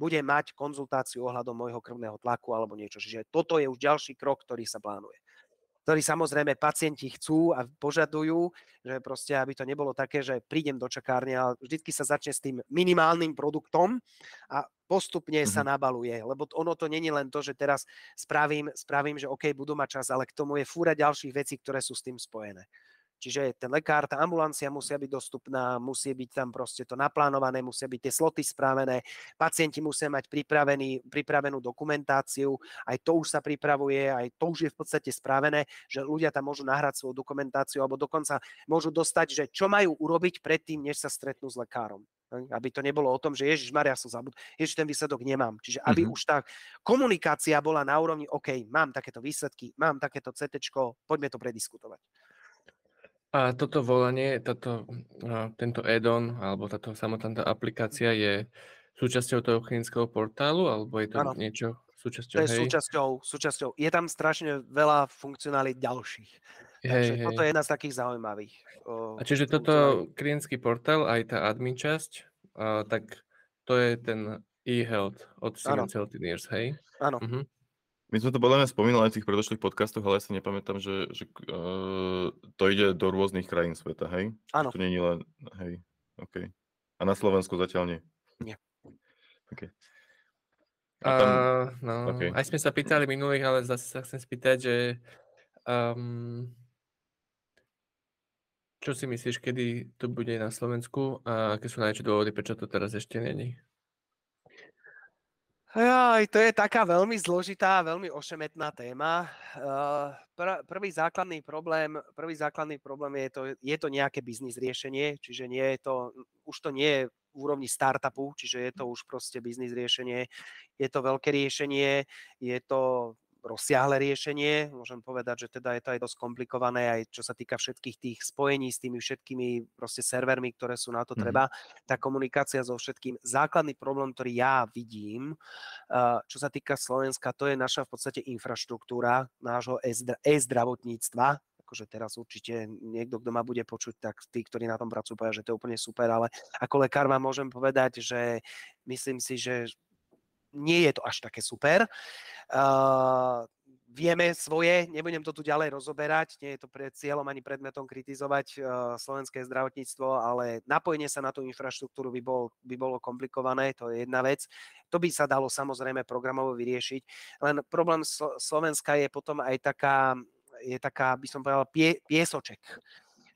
bude mať konzultáciu ohľadom môjho krvného tlaku alebo niečo. Čiže toto je už ďalší krok, ktorý sa plánuje. Ktorý samozrejme pacienti chcú a požadujú, že proste, aby to nebolo také, že prídem do čakárne, ale vždycky sa začne s tým minimálnym produktom a postupne sa nabaluje, lebo ono to není len to, že teraz spravím, že OK, budú mať čas, ale k tomu je fúra ďalších vecí, ktoré sú s tým spojené. Čiže ten lekár, tá ambulancia musia byť dostupná, musí byť tam proste to naplánované, musia byť tie sloty spravené, pacienti musia mať pripravenú dokumentáciu, aj to už sa pripravuje, aj to už je v podstate spravené, že ľudia tam môžu nahrať svoju dokumentáciu alebo dokonca môžu dostať, že čo majú urobiť predtým, než sa stretnú s lekárom. Aby to nebolo o tom, že Ježišmaria som zabudol, ten výsledok nemám. Čiže aby už tá komunikácia bola na úrovni, OK, mám takéto výsledky, mám takéto CTčko, poďme to prediskutovať. A toto volanie, tento add-on, alebo táto samotná aplikácia je súčasťou toho klinického portálu, alebo je to niečo súčasťou? To je súčasťou. Je tam strašne veľa funkcionálít ďalších. Takže toto je jedna z takých zaujímavých. A čiže toto klinický portál, aj tá admin časť, tak to je ten e-health od Siemens Healthineers, hej? Áno. Uh-huh. My sme to podľa mňa spomínali aj v tých predošlých podcastoch, ale ja si nepamätám, že to ide do rôznych krajín sveta, hej? Áno. To nie je len, hej, OK. A na Slovensku zatiaľ nie? Nie. OK. Okay. Aj sme sa pýtali minulých, ale zase sa chcem spýtať, že... Čo si myslíš, kedy to bude na Slovensku a aké sú najväčšie dôvody, prečo to teraz ešte není? To je taká veľmi zložitá, veľmi ošemetná téma. Prvý základný problém je to nejaké biznis riešenie, čiže nie je to, už to nie je v úrovni startupu, čiže je to už proste biznis riešenie, je to veľké riešenie, je to rozsiahle riešenie, môžem povedať, že teda je to aj dosť komplikované, aj čo sa týka všetkých tých spojení s tými všetkými proste servermi, ktoré sú na to treba, tá komunikácia so všetkým. Základný problém, ktorý ja vidím, čo sa týka Slovenska, to je naša v podstate infraštruktúra nášho e-zdravotníctva, akože teraz určite niekto, kto ma bude počuť, tak tí, ktorí na tom pracujú, povedia, že to je úplne super, ale ako lekár vám môžem povedať, že myslím si, že nie je to až také super. Vieme svoje, nebudem to tu ďalej rozoberať, nie je to pred cieľom ani predmetom kritizovať slovenské zdravotníctvo, ale napojenie sa na tú infraštruktúru by bolo komplikované, to je jedna vec. To by sa dalo samozrejme programovo vyriešiť, len problém Slovenska je potom aj taká, by som povedal, piesoček.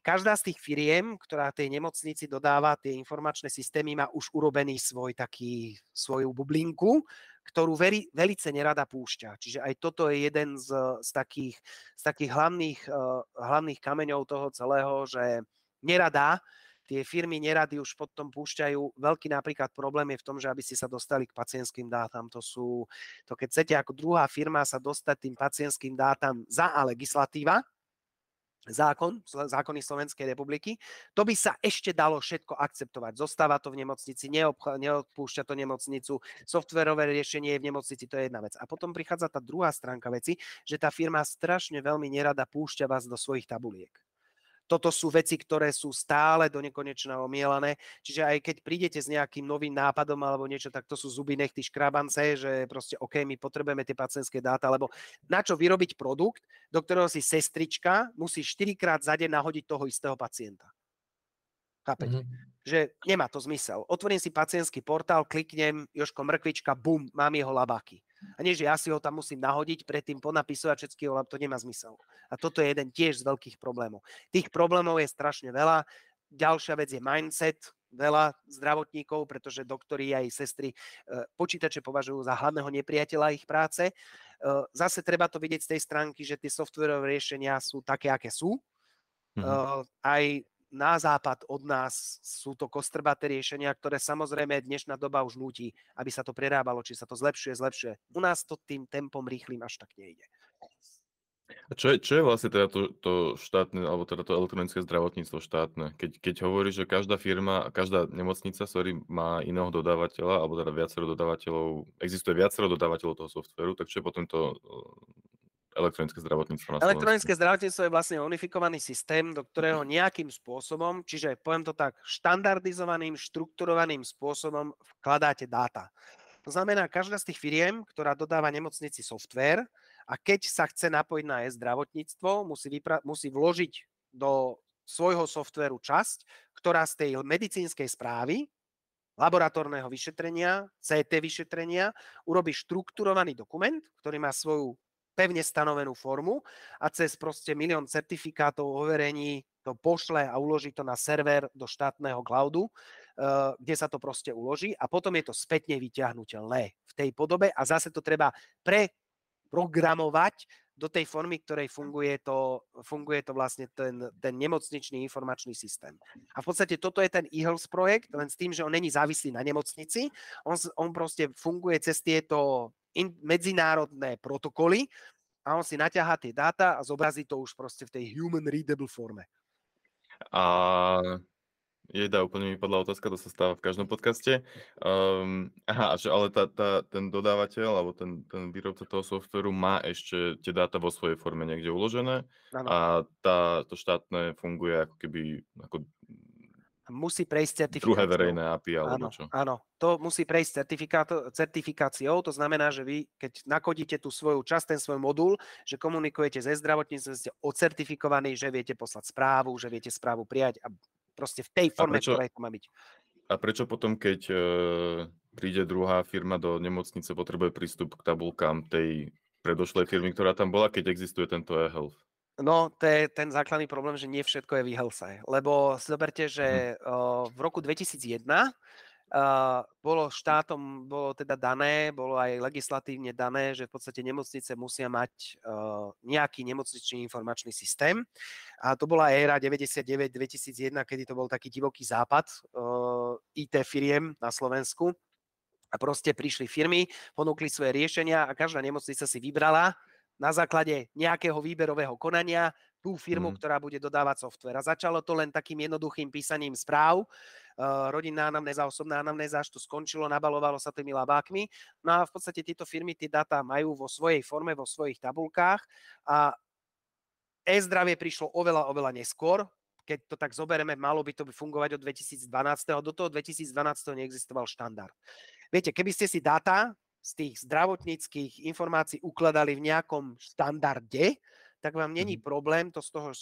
Každá z tých firiem, ktorá tej nemocnici dodáva tie informačné systémy, má už urobený svoju bublinku, ktorú velice nerada púšťa. Čiže aj toto je jeden z takých hlavných kameňov toho celého, že nerada, tie firmy nerady už potom púšťajú. Veľký napríklad problém je v tom, že aby ste sa dostali k pacientským dátam. To keď chcete ako druhá firma sa dostať tým pacientským dátam za a legislatíva, zákony Slovenskej republiky, to by sa ešte dalo všetko akceptovať. Zostáva to v nemocnici, neodpúšťa to nemocnicu, softverové riešenie je v nemocnici, to je jedna vec. A potom prichádza tá druhá stránka veci, že tá firma strašne veľmi nerada púšťa vás do svojich tabuliek. Toto sú veci, ktoré sú stále do nekonečna omielané, čiže aj keď prídete s nejakým novým nápadom alebo niečo, tak to sú zuby nechty škrabance, že proste OK, my potrebujeme tie pacientské dáta, lebo na čo vyrobiť produkt, do ktorého si sestrička musí 4-krát za deň nahodiť toho istého pacienta. Chápete? Že nemá to zmysel. Otvorím si pacientský portál, kliknem Jožko Mrkvička, bum, mám jeho labáky. A nie, že ja si ho tam musím nahodiť, predtým ponapisovať všetky, lebo to nemá zmysel. A toto je jeden tiež z veľkých problémov. Tých problémov je strašne veľa. Ďalšia vec je mindset. Veľa zdravotníkov, pretože doktori a ich sestry počítače považujú za hlavného nepriateľa ich práce. Zase treba to vidieť z tej stránky, že tie softverové riešenia sú také, aké sú. Aj na západ od nás sú to kostrbaté riešenia, ktoré samozrejme dnešná doba už nutí, aby sa to prerábalo, či sa to zlepšuje. U nás to tým tempom rýchlým až tak nejde. A čo je vlastne teda to štátne, alebo teda to elektronické zdravotníctvo štátne? Keď hovoríš, že každá firma, každá nemocnica, má iného dodávateľa, alebo teda viacero dodávateľov, existuje viacero dodávateľov toho softvéru, tak čo je potom to... Elektronické zdravotníctvo. Elektronické zdravotníctvo je vlastne unifikovaný systém, do ktorého nejakým spôsobom, čiže poviem to tak, štandardizovaným, štrukturovaným spôsobom vkladáte dáta. To znamená, každá z tých firiem, ktorá dodáva nemocnici softvér a keď sa chce napojiť na e-zdravotníctvo, musí vložiť do svojho softvéru časť, ktorá z tej medicínskej správy, laboratórneho vyšetrenia, CT vyšetrenia, urobí štrukturovaný dokument, ktorý má svoju pevne stanovenú formu a cez proste 1 000 000 certifikátov overení to pošle a uloží to na server do štátneho cloudu, kde sa to proste uloží a potom je to spätne vyťahnuteľné v tej podobe a zase to treba preprogramovať do tej formy, ktorej funguje to vlastne ten nemocničný informačný systém. A v podstate toto je ten e-health projekt, len s tým, že on není závislý na nemocnici, on proste funguje cez tieto medzinárodné protokoly a on si naťahá tie dáta a zobrazí to už proste v tej human readable forme. A jeda, úplne mi padla otázka, to sa stáva v každom podcaste. Ale ten dodávateľ alebo ten výrobca toho softvéru má ešte tie dáta vo svojej forme niekde uložené a to štátne funguje ako keby... musí prejsť certifikáciou. Druhé verejné API alebo čo? Áno, to musí prejsť certifikáciou, to znamená, že vy, keď nakodíte tú svoju časť, ten svoj modul, že komunikujete so zdravotníctvom, ste ocertifikovaní, že viete poslať správu, že viete správu prijať a proste v tej forme, ktorá to má byť. A prečo potom, keď príde druhá firma do nemocnice, potrebuje prístup k tabulkám tej predošlej firmy, ktorá tam bola, keď existuje tento e-health? No, to je ten základný problém, že nie všetko je v e-healthe, lebo zoberte, že v roku 2001 bolo štátom, bolo aj legislatívne dané, že v podstate nemocnice musia mať nejaký nemocničný informačný systém. A to bola éra 99-2001, kedy to bol taký divoký západ IT firiem na Slovensku. A proste prišli firmy, ponúkli svoje riešenia a každá nemocnica si vybrala na základe nejakého výberového konania tú firmu, ktorá bude dodávať software. A začalo to len takým jednoduchým písaním správ. Rodinná anamnéza, osobná anamnéza, až to skončilo, nabalovalo sa tými labákmi. No a v podstate tieto firmy tie dáta majú vo svojej forme, vo svojich tabulkách a e-zdravie prišlo oveľa, oveľa neskôr. Keď to tak zoberieme, malo by to fungovať od 2012. Do toho 2012 neexistoval štandard. Viete, keby ste si dáta z tých zdravotníckých informácií ukladali v nejakom štandarde, tak vám není problém to z toho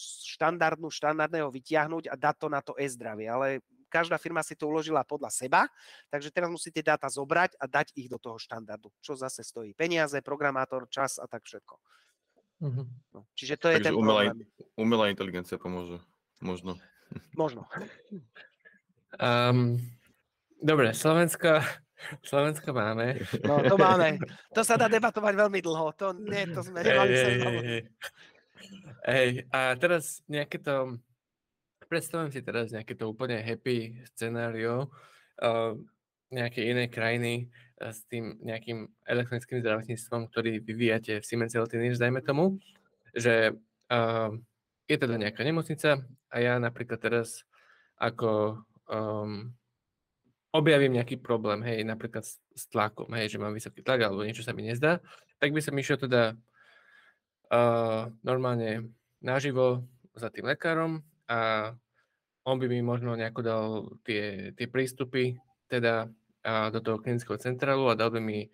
štandardného vytiahnuť a dať to na to e-zdravie. Ale každá firma si to uložila podľa seba, takže teraz musíte dáta zobrať a dať ich do toho štandardu, čo zase stojí peniaze, programátor, čas a tak všetko. No, čiže to je ten problém. Umelá inteligencia pomôže. Možno. Dobre, Slovensko máme. No, to máme. To sa dá debatovať veľmi dlho. To sme nemali sa znovu. Hej, a teraz predstavím si teraz nejaké to úplne happy scenário nejakej inej krajiny s tým nejakým elektronickým zdravotníctvom, ktorý vyvíjate v Siemens Healthineers, dajme tomu, že je teda nejaká nemocnica a ja napríklad teraz ako... objavím nejaký problém, hej, napríklad s tlakom, hej, že mám vysoký tlak alebo niečo sa mi nezdá, tak by som išiel teda normálne naživo za tým lekárom a on by mi možno nejako dal tie prístupy teda do toho klinického centrálu a dal by mi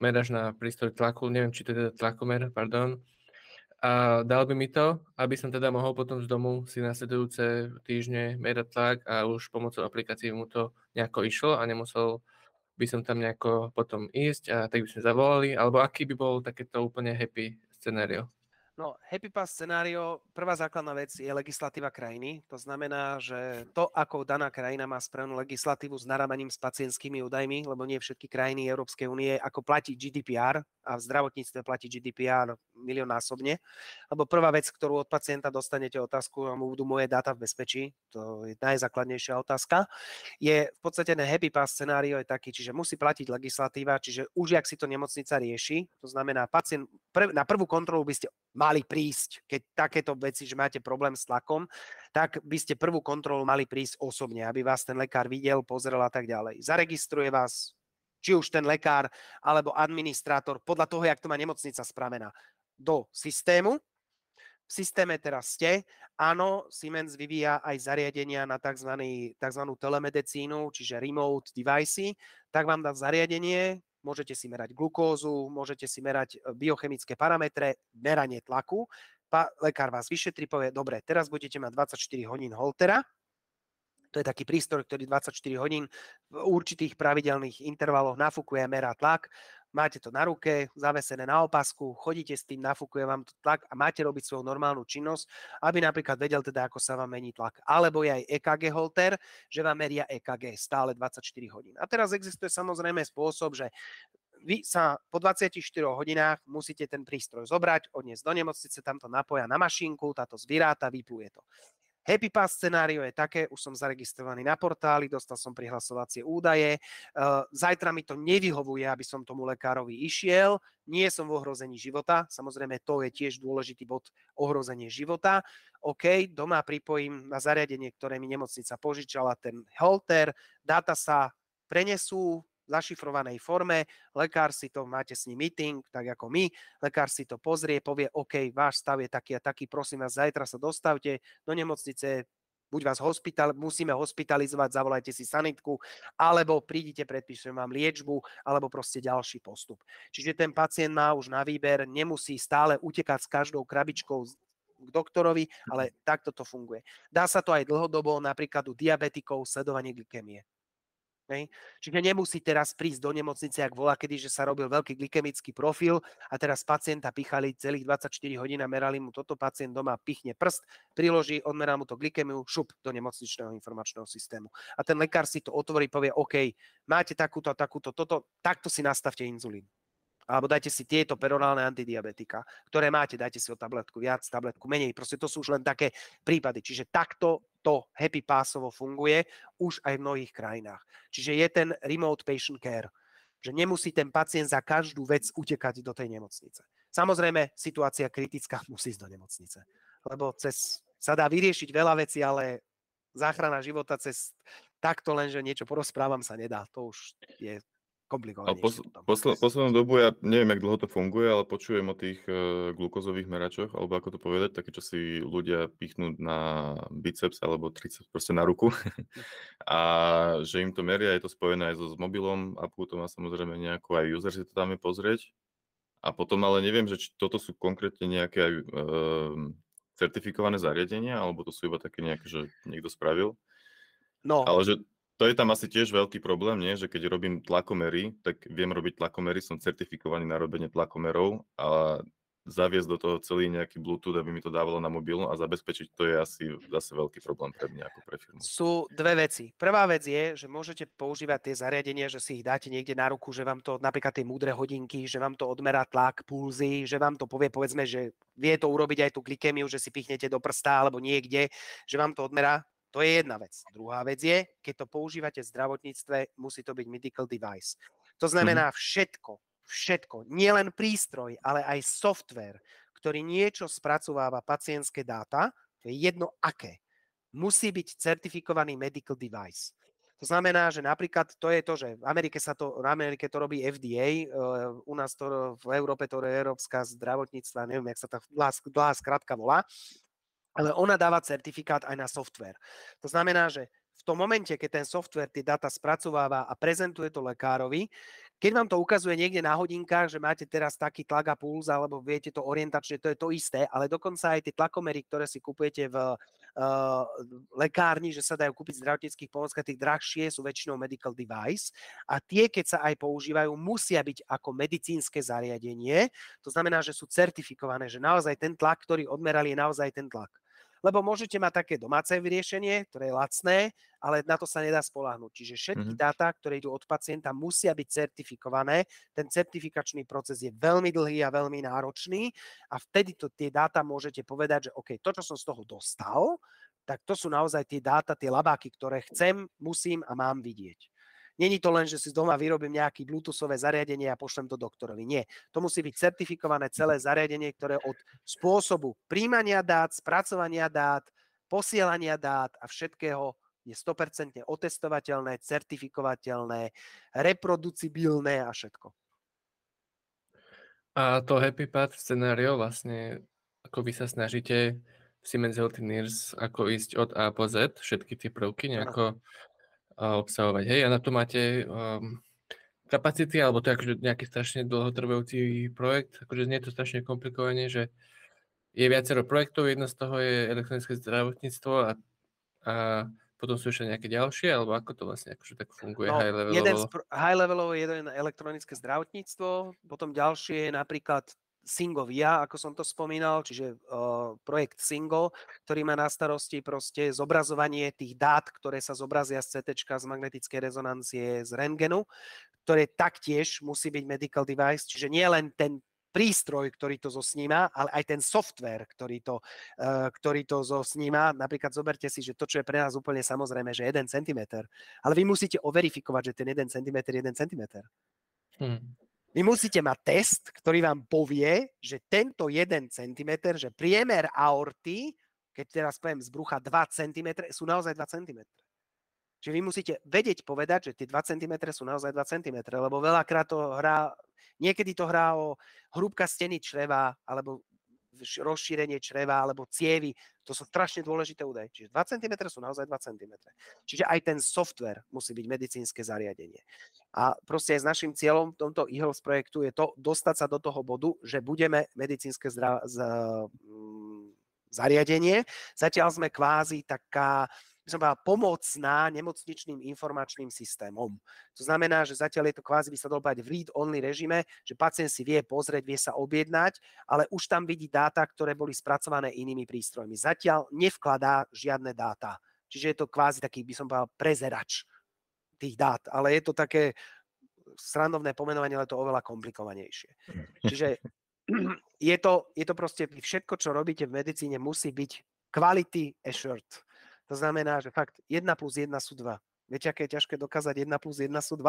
merač na prístroj tlaku, neviem, či to je teda tlakomer, pardon, a dal by mi to, aby som teda mohol potom z domu si nasledujúce týždne merať tlak a už pomocou aplikácií mu to nejako išlo a nemusel by som tam nejako potom ísť a tak by sme zavolali, alebo aký by bol takéto úplne happy scenario? No, happy pass scenario, prvá základná vec je legislatíva krajiny. To znamená, že to, ako daná krajina má správnu legislatívu s narábaním s pacientskými údajmi, lebo nie všetky krajiny Európskej únie, ako platí GDPR, a v zdravotníctve platí GDPR miliónnásobne, lebo prvá vec, ktorú od pacienta dostanete otázku, a mu budú moje dáta v bezpečí, to je najzákladnejšia otázka, je v podstate ten happy pass scenario je taký, čiže musí platiť legislatíva, čiže už jak si to nemocnica rieši, to znamená, pacient na prvú kontrolu by ste mali prísť, keď takéto veci, že máte problém s tlakom, tak by ste prvú kontrolu mali prísť osobne, aby vás ten lekár videl, pozrel a tak ďalej. Zaregistruje vás, či už ten lekár alebo administrátor, podľa toho, jak to má nemocnica spravená, do systému. V systéme teraz ste. Áno, Siemens vyvíja aj zariadenia na tzv. Telemedicínu, čiže remote device. Tak vám dá zariadenie, môžete si merať glukózu, môžete si merať biochemické parametre, meranie tlaku. Lekár vás vyšetrí, povie, dobre, teraz budete mať 24 hodín holtera. To je taký prístroj, ktorý 24 hodín v určitých pravidelných intervaloch nafúkuje a merá tlak. máte to na ruke, zavesené na opasku, chodíte s tým, nafúkuje vám to tlak a máte robiť svoju normálnu činnosť, aby napríklad vedel teda, ako sa vám mení tlak. Alebo je aj EKG holter, že vám meria EKG stále 24 hodín. A teraz existuje samozrejme spôsob, že vy sa po 24 hodinách musíte ten prístroj zobrať, odniesť do nemocnice, tam to napoja na mašinku, táto zviráta, vypluje to. Happy Pass scenário je také, už som zaregistrovaný na portáli, dostal som prihlasovacie údaje, zajtra mi to nevyhovuje, aby som tomu lekárovi išiel, nie som v ohrození života, samozrejme to je tiež dôležitý bod, ohrozenie života, OK, doma pripojím na zariadenie, ktoré mi nemocnica požičala, ten holter, dáta sa prenesú, zašifrovanej forme, lekár si to, máte s ním meeting, tak ako my, lekár si to pozrie, povie, OK, váš stav je taký a taký, prosím vás, zajtra sa dostavte do nemocnice, buď vás musíme hospitalizovať, zavolajte si sanitku, alebo prídite, predpíšem vám liečbu, alebo proste ďalší postup. Čiže ten pacient má už na výber, nemusí stále utekať s každou krabičkou k doktorovi, ale takto to funguje. Dá sa to aj dlhodobo, napríklad u diabetikov, sledovanie glykémie. Čiže nemusí teraz prísť do nemocnice, ak volá kedy, že sa robil veľký glykemický profil a teraz pacienta pichali celých 24 hodín a merali mu toto, pacient doma pichne prst, priloží, odmerá mu to glykemiu, šup do nemocničného informačného systému. A ten lekár si to otvorí, povie, OK, máte takúto a takúto, toto, takto si nastavte inzulín. Alebo dajte si tieto perorálne antidiabetika, ktoré máte, dajte si o tabletku viac, tabletku menej. Proste to sú už len také prípady. Čiže takto to Happy Passovo funguje už aj v mnohých krajinách. Čiže je ten remote patient care, že nemusí ten pacient za každú vec utekať do tej nemocnice. Samozrejme, situácia kritická, musí ísť do nemocnice, lebo sa dá vyriešiť veľa vecí, ale záchrana života cez takto len, že niečo porozprávam, sa nedá. To už je komplikované. Poslednú dobu, ja neviem, jak dlho to funguje, ale počujem o tých glukózových meračoch, alebo ako to povedať, také, čo si ľudia pichnú na biceps alebo triceps, proste na ruku. A že im to meria, je to spojené aj so s mobilom, apku to má samozrejme nejakú, aj user si to dáme pozrieť. A potom ale neviem, že či toto sú konkrétne nejaké aj certifikované zariadenia, alebo to sú iba také nejaké, že niekto spravil. No. Ale že to je tam asi tiež veľký problém, nie? Že keď robím tlakomery, tak viem robiť tlakomery, som certifikovaný na robenie tlakomerov a zaviesť do toho celý nejaký Bluetooth, aby mi to dávalo na mobil a zabezpečiť, to je asi zase veľký problém pre mňa ako pre firmu. Sú dve veci. Prvá vec je, že môžete používať tie zariadenia, že si ich dáte niekde na ruku, že vám to, napríklad tie múdre hodinky, že vám to odmerá tlak, pulzy, že vám to povie, povedzme, že vie to urobiť aj tú glykémiu, že si pichnete do prsta alebo niekde, že vám to odmerá. To je jedna vec. Druhá vec je, keď to používate v zdravotníctve, musí to byť medical device. To znamená všetko, nielen prístroj, ale aj software, ktorý niečo spracováva pacientské dáta, to je jedno aké, musí byť certifikovaný medical device. To znamená, že napríklad to je to, že v Amerike to robí FDA, u nás to v Európe to je Európska zdravotníctva, neviem, jak sa tá dlhá skratka volá, ale ona dáva certifikát aj na software. To znamená, že v tom momente, keď ten software tie dáta spracováva a prezentuje to lekárovi, keď vám to ukazuje niekde na hodinkách, že máte teraz taký tlak a puls, alebo viete to orientačne, to je to isté, ale dokonca aj tie tlakomery, ktoré si kupujete v lekárni, že sa dajú kúpiť zdravotníckých pomôckach, tých drahšie sú väčšinou medical device a tie, keď sa aj používajú, musia byť ako medicínske zariadenie. To znamená, že sú certifikované, že naozaj ten tlak, ktorý odmerali, je naozaj ten tlak. Lebo môžete mať také domáce vyriešenie, ktoré je lacné, ale na to sa nedá spoľahnúť. Čiže všetky dáta, ktoré idú od pacienta, musia byť certifikované. Ten certifikačný proces je veľmi dlhý a veľmi náročný a vtedy tie dáta môžete povedať, že OK, to, čo som z toho dostal, tak to sú naozaj tie dáta, tie labáky, ktoré chcem, musím a mám vidieť. Není to len, že si doma vyrobím nejaké bluetoothové zariadenie a pošlem to doktorovi. Nie. To musí byť certifikované celé zariadenie, ktoré od spôsobu príjmania dát, spracovania dát, posielania dát a všetkého je 100% otestovateľné, certifikovateľné, reproducibilné a všetko. A to Happy Path scenario vlastne, ako vy sa snažíte v Siemens Healthineers, ako ísť od A po Z, všetky tie prvky nejako obsahovať. Hej, a na to máte kapacity, alebo to je akože nejaký strašne dlhotrvajúci projekt, akože nie je to strašne komplikované, že je viacero projektov, jedno z toho je elektronické zdravotníctvo a potom sú ešte nejaké ďalšie, alebo ako to vlastne akože tak funguje no, high-levelovo? High-levelovo jeden elektronické zdravotníctvo, potom ďalšie je napríklad syngo.via, ako som to spomínal, čiže projekt Syngo, ktorý má na starosti proste zobrazovanie tých dát, ktoré sa zobrazia z CTčka, z magnetickej rezonancie, z rentgenu, ktoré taktiež musí byť medical device, čiže nie len ten prístroj, ktorý to zosníma, ale aj ten software, ktorý to zosníma. Napríklad zoberte si, že to, čo je pre nás úplne samozrejme, že 1 cm, ale vy musíte overifikovať, že ten 1 cm je 1 cm. Vy musíte mať test, ktorý vám povie, že tento 1 cm, že priemer aorty, keď teraz poviem z brucha 2 cm, sú naozaj 2 cm. Čiže vy musíte vedieť povedať, že tie 2 cm sú naozaj 2 cm, lebo veľakrát to hrá. Niekedy to hrá o hrúbka steny čreva, alebo rozšírenie čreva, alebo cievy. To sú strašne dôležité údaje. Čiže 2 cm sú naozaj 2 cm. Čiže aj ten software musí byť medicínske zariadenie. A proste aj s našim cieľom tomto e-health projektu je to dostať sa do toho bodu, že budeme medicínske zariadenie. Zatiaľ sme kvázi taká pomocná nemocničným informačným systémom. To znamená, že zatiaľ je to kvázi by sa dalo povedať v read-only režime, že pacient si vie pozrieť, vie sa objednať, ale už tam vidí dáta, ktoré boli spracované inými prístrojmi. Zatiaľ nevkladá žiadne dáta. Čiže je to kvázi taký, by som povedal, prezerač tých dát. Ale je to také srandovné pomenovanie, ale to oveľa komplikovanejšie. Čiže je to proste všetko, čo robíte v medicíne, musí byť quality assured. To znamená, že fakt 1 plus 1 sú 2. Viete, aké je ťažké dokázať 1 plus 1 sú 2?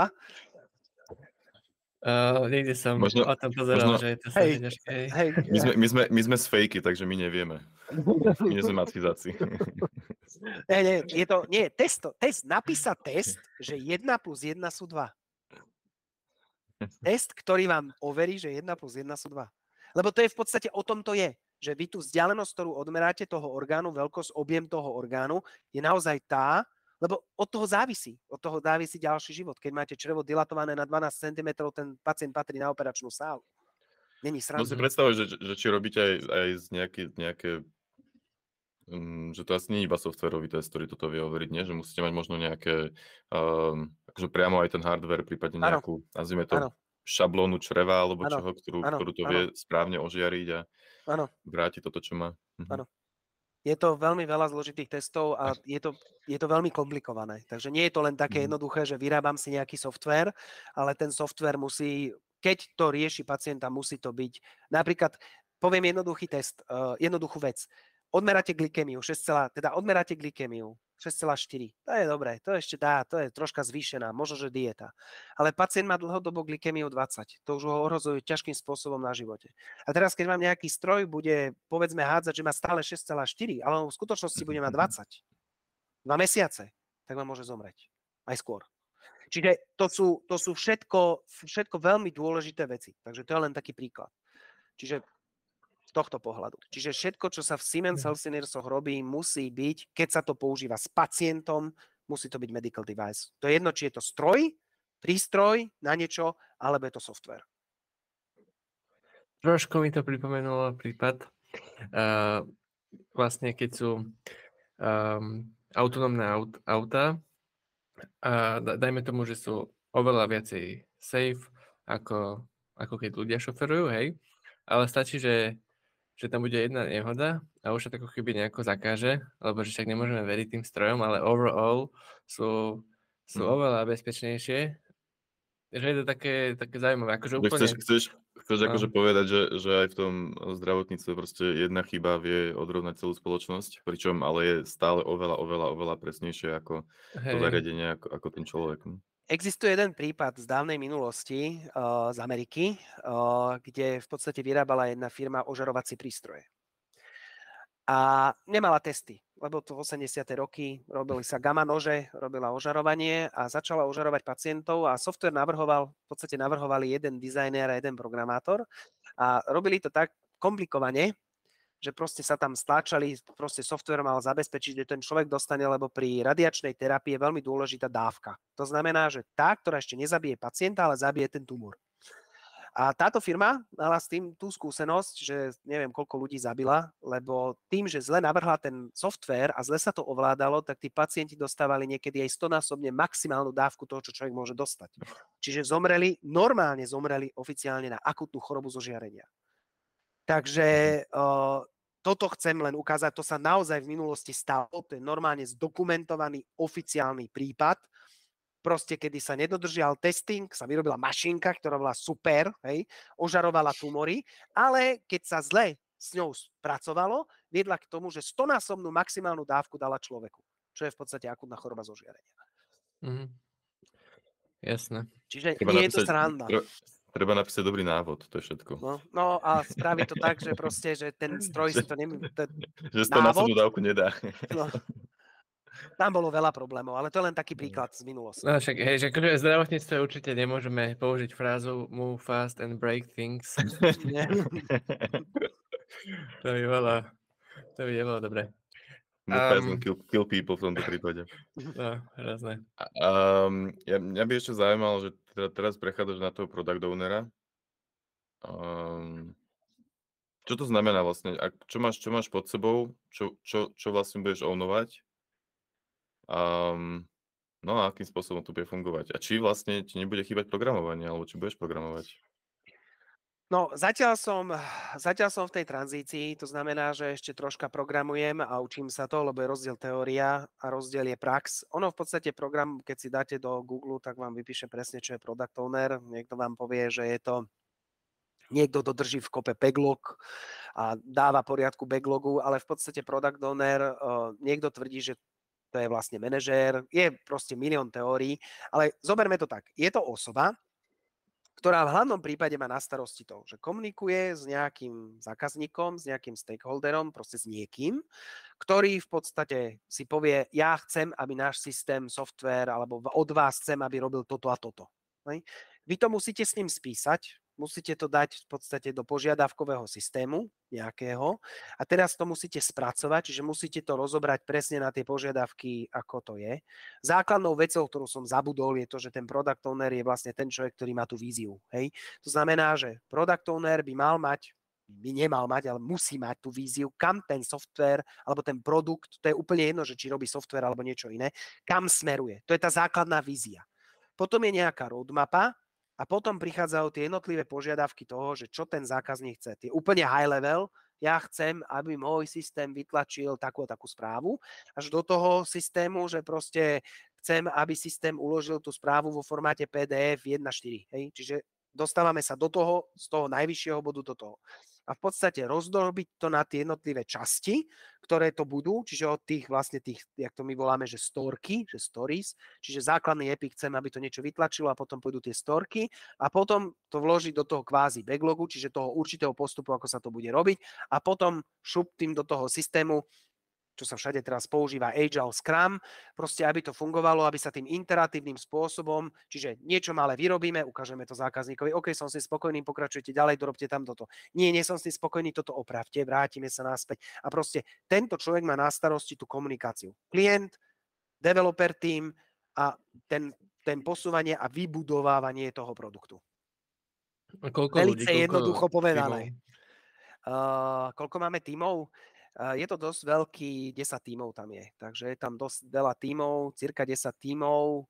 Niekde som možno, a tam pozeral, možno, že je to hej, ťažké. Hej. My sme z fejky, takže my nevieme. My nie sme matematici. Nie, test, napísať test, že 1 plus 1 sú 2. Test, ktorý vám overí, že 1 plus 1 sú 2. Lebo to je v podstate, o tom to je. Že vy tú vzdialenosť, ktorú odmeráte toho orgánu, veľkosť, objem toho orgánu, je naozaj tá, lebo od toho závisí ďalší život. Keď máte črevo dilatované na 12 cm, ten pacient patrí na operačnú sálu. Není sranda. No si predstavuj, že či robíte aj z nejaké že to asi nie je iba softwarový test, ktorý toto vie overiť, nie? Že musíte mať možno nejaké, akože priamo aj ten hardware, prípadne nejakú, nazvime to, šablónu čreva alebo čoho, ktorú to vie správne ožiariť a vráti toto, čo má. Áno. Je to veľmi veľa zložitých testov a je to veľmi komplikované. Takže nie je to len také jednoduché, že vyrábam si nejaký software, ale ten software musí, keď to rieši pacienta, musí to byť. Napríklad, poviem jednoduchý test, jednoduchú vec. Odmeráte glykemiu 6,4. To je dobré, to ešte dá, to je troška zvýšená, možno, že dieta. Ale pacient má dlhodobo glykemiu 20. To už ho ohrozuje ťažkým spôsobom na živote. A teraz, keď vám nejaký stroj bude, povedzme, hádzať, že má stále 6,4, ale on v skutočnosti bude mať 20, 2 mesiace, tak vám môže zomrieť. Aj skôr. Čiže to sú všetko veľmi dôležité veci. Takže to je len taký príklad. Čiže tohto pohľadu. Čiže všetko, čo sa v Siemens Healthineersoch robí, musí byť, keď sa to používa s pacientom, musí to byť medical device. To je jedno, či je to stroj, prístroj na niečo, alebo je to software. Trošku mi to pripomenulo prípad. Vlastne, keď sú autonómne auta, dajme tomu, že sú oveľa viacej safe, ako keď ľudia šoferujú, hej? Ale stačí, že tam bude jedna nehoda a už sa takú chyby nejako zakáže, lebo že však nemôžeme veriť tým strojom, ale overall sú oveľa bezpečnejšie. Že je to také zaujímavé. Akože úplne... Chceš akože povedať, že aj v tom zdravotníctve proste jedna chyba vie odrovnať celú spoločnosť, pričom ale je stále oveľa presnejšie ako to zariadenie, ako ten človek. Existuje jeden prípad z dávnej minulosti z Ameriky, kde v podstate vyrábala jedna firma ožarovací prístroje. A nemala testy, lebo to v 80. roky robili sa gamma nože, robila ožarovanie a začala ožarovať pacientov a software navrhovali jeden dizajner a jeden programátor a robili to tak komplikovane, že proste sa tam stláčali, proste software mal zabezpečiť, že ten človek dostane, lebo pri radiačnej terapii je veľmi dôležitá dávka. To znamená, že tá, ktorá ešte nezabije pacienta, ale zabije ten tumor. A táto firma mala s tým tú skúsenosť, že neviem, koľko ľudí zabila, lebo tým, že zle navrhla ten softvér a zle sa to ovládalo, tak tí pacienti dostávali niekedy aj 100-násobne maximálnu dávku toho, čo človek môže dostať. Čiže zomreli, normálne zomreli oficiálne na akútnu chorobu zo žiarenia. Takže toto chcem len ukázať, to sa naozaj v minulosti stalo, to je normálne zdokumentovaný oficiálny prípad, proste kedy sa nedodržial testing, sa vyrobila mašinka, ktorá bola super, hej, ožarovala tumory, ale keď sa zle s ňou pracovalo, viedla k tomu, že 100-násobnú maximálnu dávku dala človeku, čo je v podstate akútna choroba zo žiarenia. Mm-hmm. Jasné. Čiže nie je to sranda. Treba napísať dobrý návod, to je všetko. No a spraví to tak, že proste, že ten stroj si to nemôže... Že to návod, na samú dávku nedá. No. Tam bolo veľa problémov, ale to je len taký príklad z minulosti. No však, hej, že v zdravotníctve určite nemôžeme použiť frázu move fast and break things. To by bolo dobre. Move fast and kill people v tomto prípade. No, hrozné. Mňa by ešte zaujímalo, že teraz prechádzaš na toho product ownera. Čo to znamená vlastne? A čo máš pod sebou? Čo vlastne budeš ownovať? No a akým spôsobom to bude fungovať? A či vlastne ti nebude chýbať programovanie, alebo či budeš programovať? No, zatiaľ som v tej tranzícii, to znamená, že ešte troška programujem a učím sa to, lebo je rozdiel teória a rozdiel je prax. Ono v podstate program, keď si dáte do Google, tak vám vypíše presne, čo je product owner. Niekto vám povie, že je to... Niekto dodrží v kope backlog a dáva poriadku backlogu, ale v podstate product owner, niekto tvrdí, že to je vlastne manažér, je proste milión teórií, ale zoberme to tak. Je to osoba, ktorá v hlavnom prípade má na starosti to, že komunikuje s nejakým zákazníkom, s nejakým stakeholderom, proste s niekým, ktorý v podstate si povie, ja chcem, aby náš systém, software, alebo od vás chcem, aby robil toto a toto. Vy to musíte s ním spísať, musíte to dať v podstate do požiadavkového systému nejakého a teraz to musíte spracovať, čiže musíte to rozobrať presne na tie požiadavky, ako to je. Základnou vecou, ktorú som zabudol, je to, že ten product owner je vlastne ten človek, ktorý má tú víziu. Hej? To znamená, že product owner by nemal mať, ale musí mať tú víziu, kam ten software alebo ten produkt, to je úplne jedno, že či robí software alebo niečo iné, kam smeruje. To je tá základná vízia. Potom je nejaká roadmapa, a potom prichádzajú tie jednotlivé požiadavky toho, že čo ten zákazník chce. Tie úplne high level, ja chcem, aby môj systém vytlačil takú a takú správu, až do toho systému, že proste chcem, aby systém uložil tú správu vo formáte PDF 1.4. Hej? Čiže dostávame sa do toho, z toho najvyššieho bodu do toho. A v podstate rozdrobiť to na tie jednotlivé časti, ktoré to budú, čiže od tých vlastne tých, jak to my voláme, že storky, že stories, čiže základný epic chcem, aby to niečo vytlačilo a potom pôjdu tie storky a potom to vložiť do toho kvázi backlogu, čiže toho určitého postupu, ako sa to bude robiť a potom šup tým do toho systému, čo sa všade teraz používa, Agile, Scrum, proste aby to fungovalo, aby sa tým interaktívnym spôsobom, čiže niečo malé vyrobíme, ukážeme to zákazníkovi, OK, som si spokojný, pokračujte ďalej, dorobte tam toto. Nie, som si spokojný, toto opravte, vrátime sa naspäť. A proste tento človek má na starosti tú komunikáciu. Klient, developer team a ten posúvanie a vybudovávanie toho produktu. A koľko ľudí? Velice jednoducho povedané. Koľko máme tímov? Je to dosť veľký, 10 tímov tam je, takže je tam dosť veľa tímov, cirka 10 tímov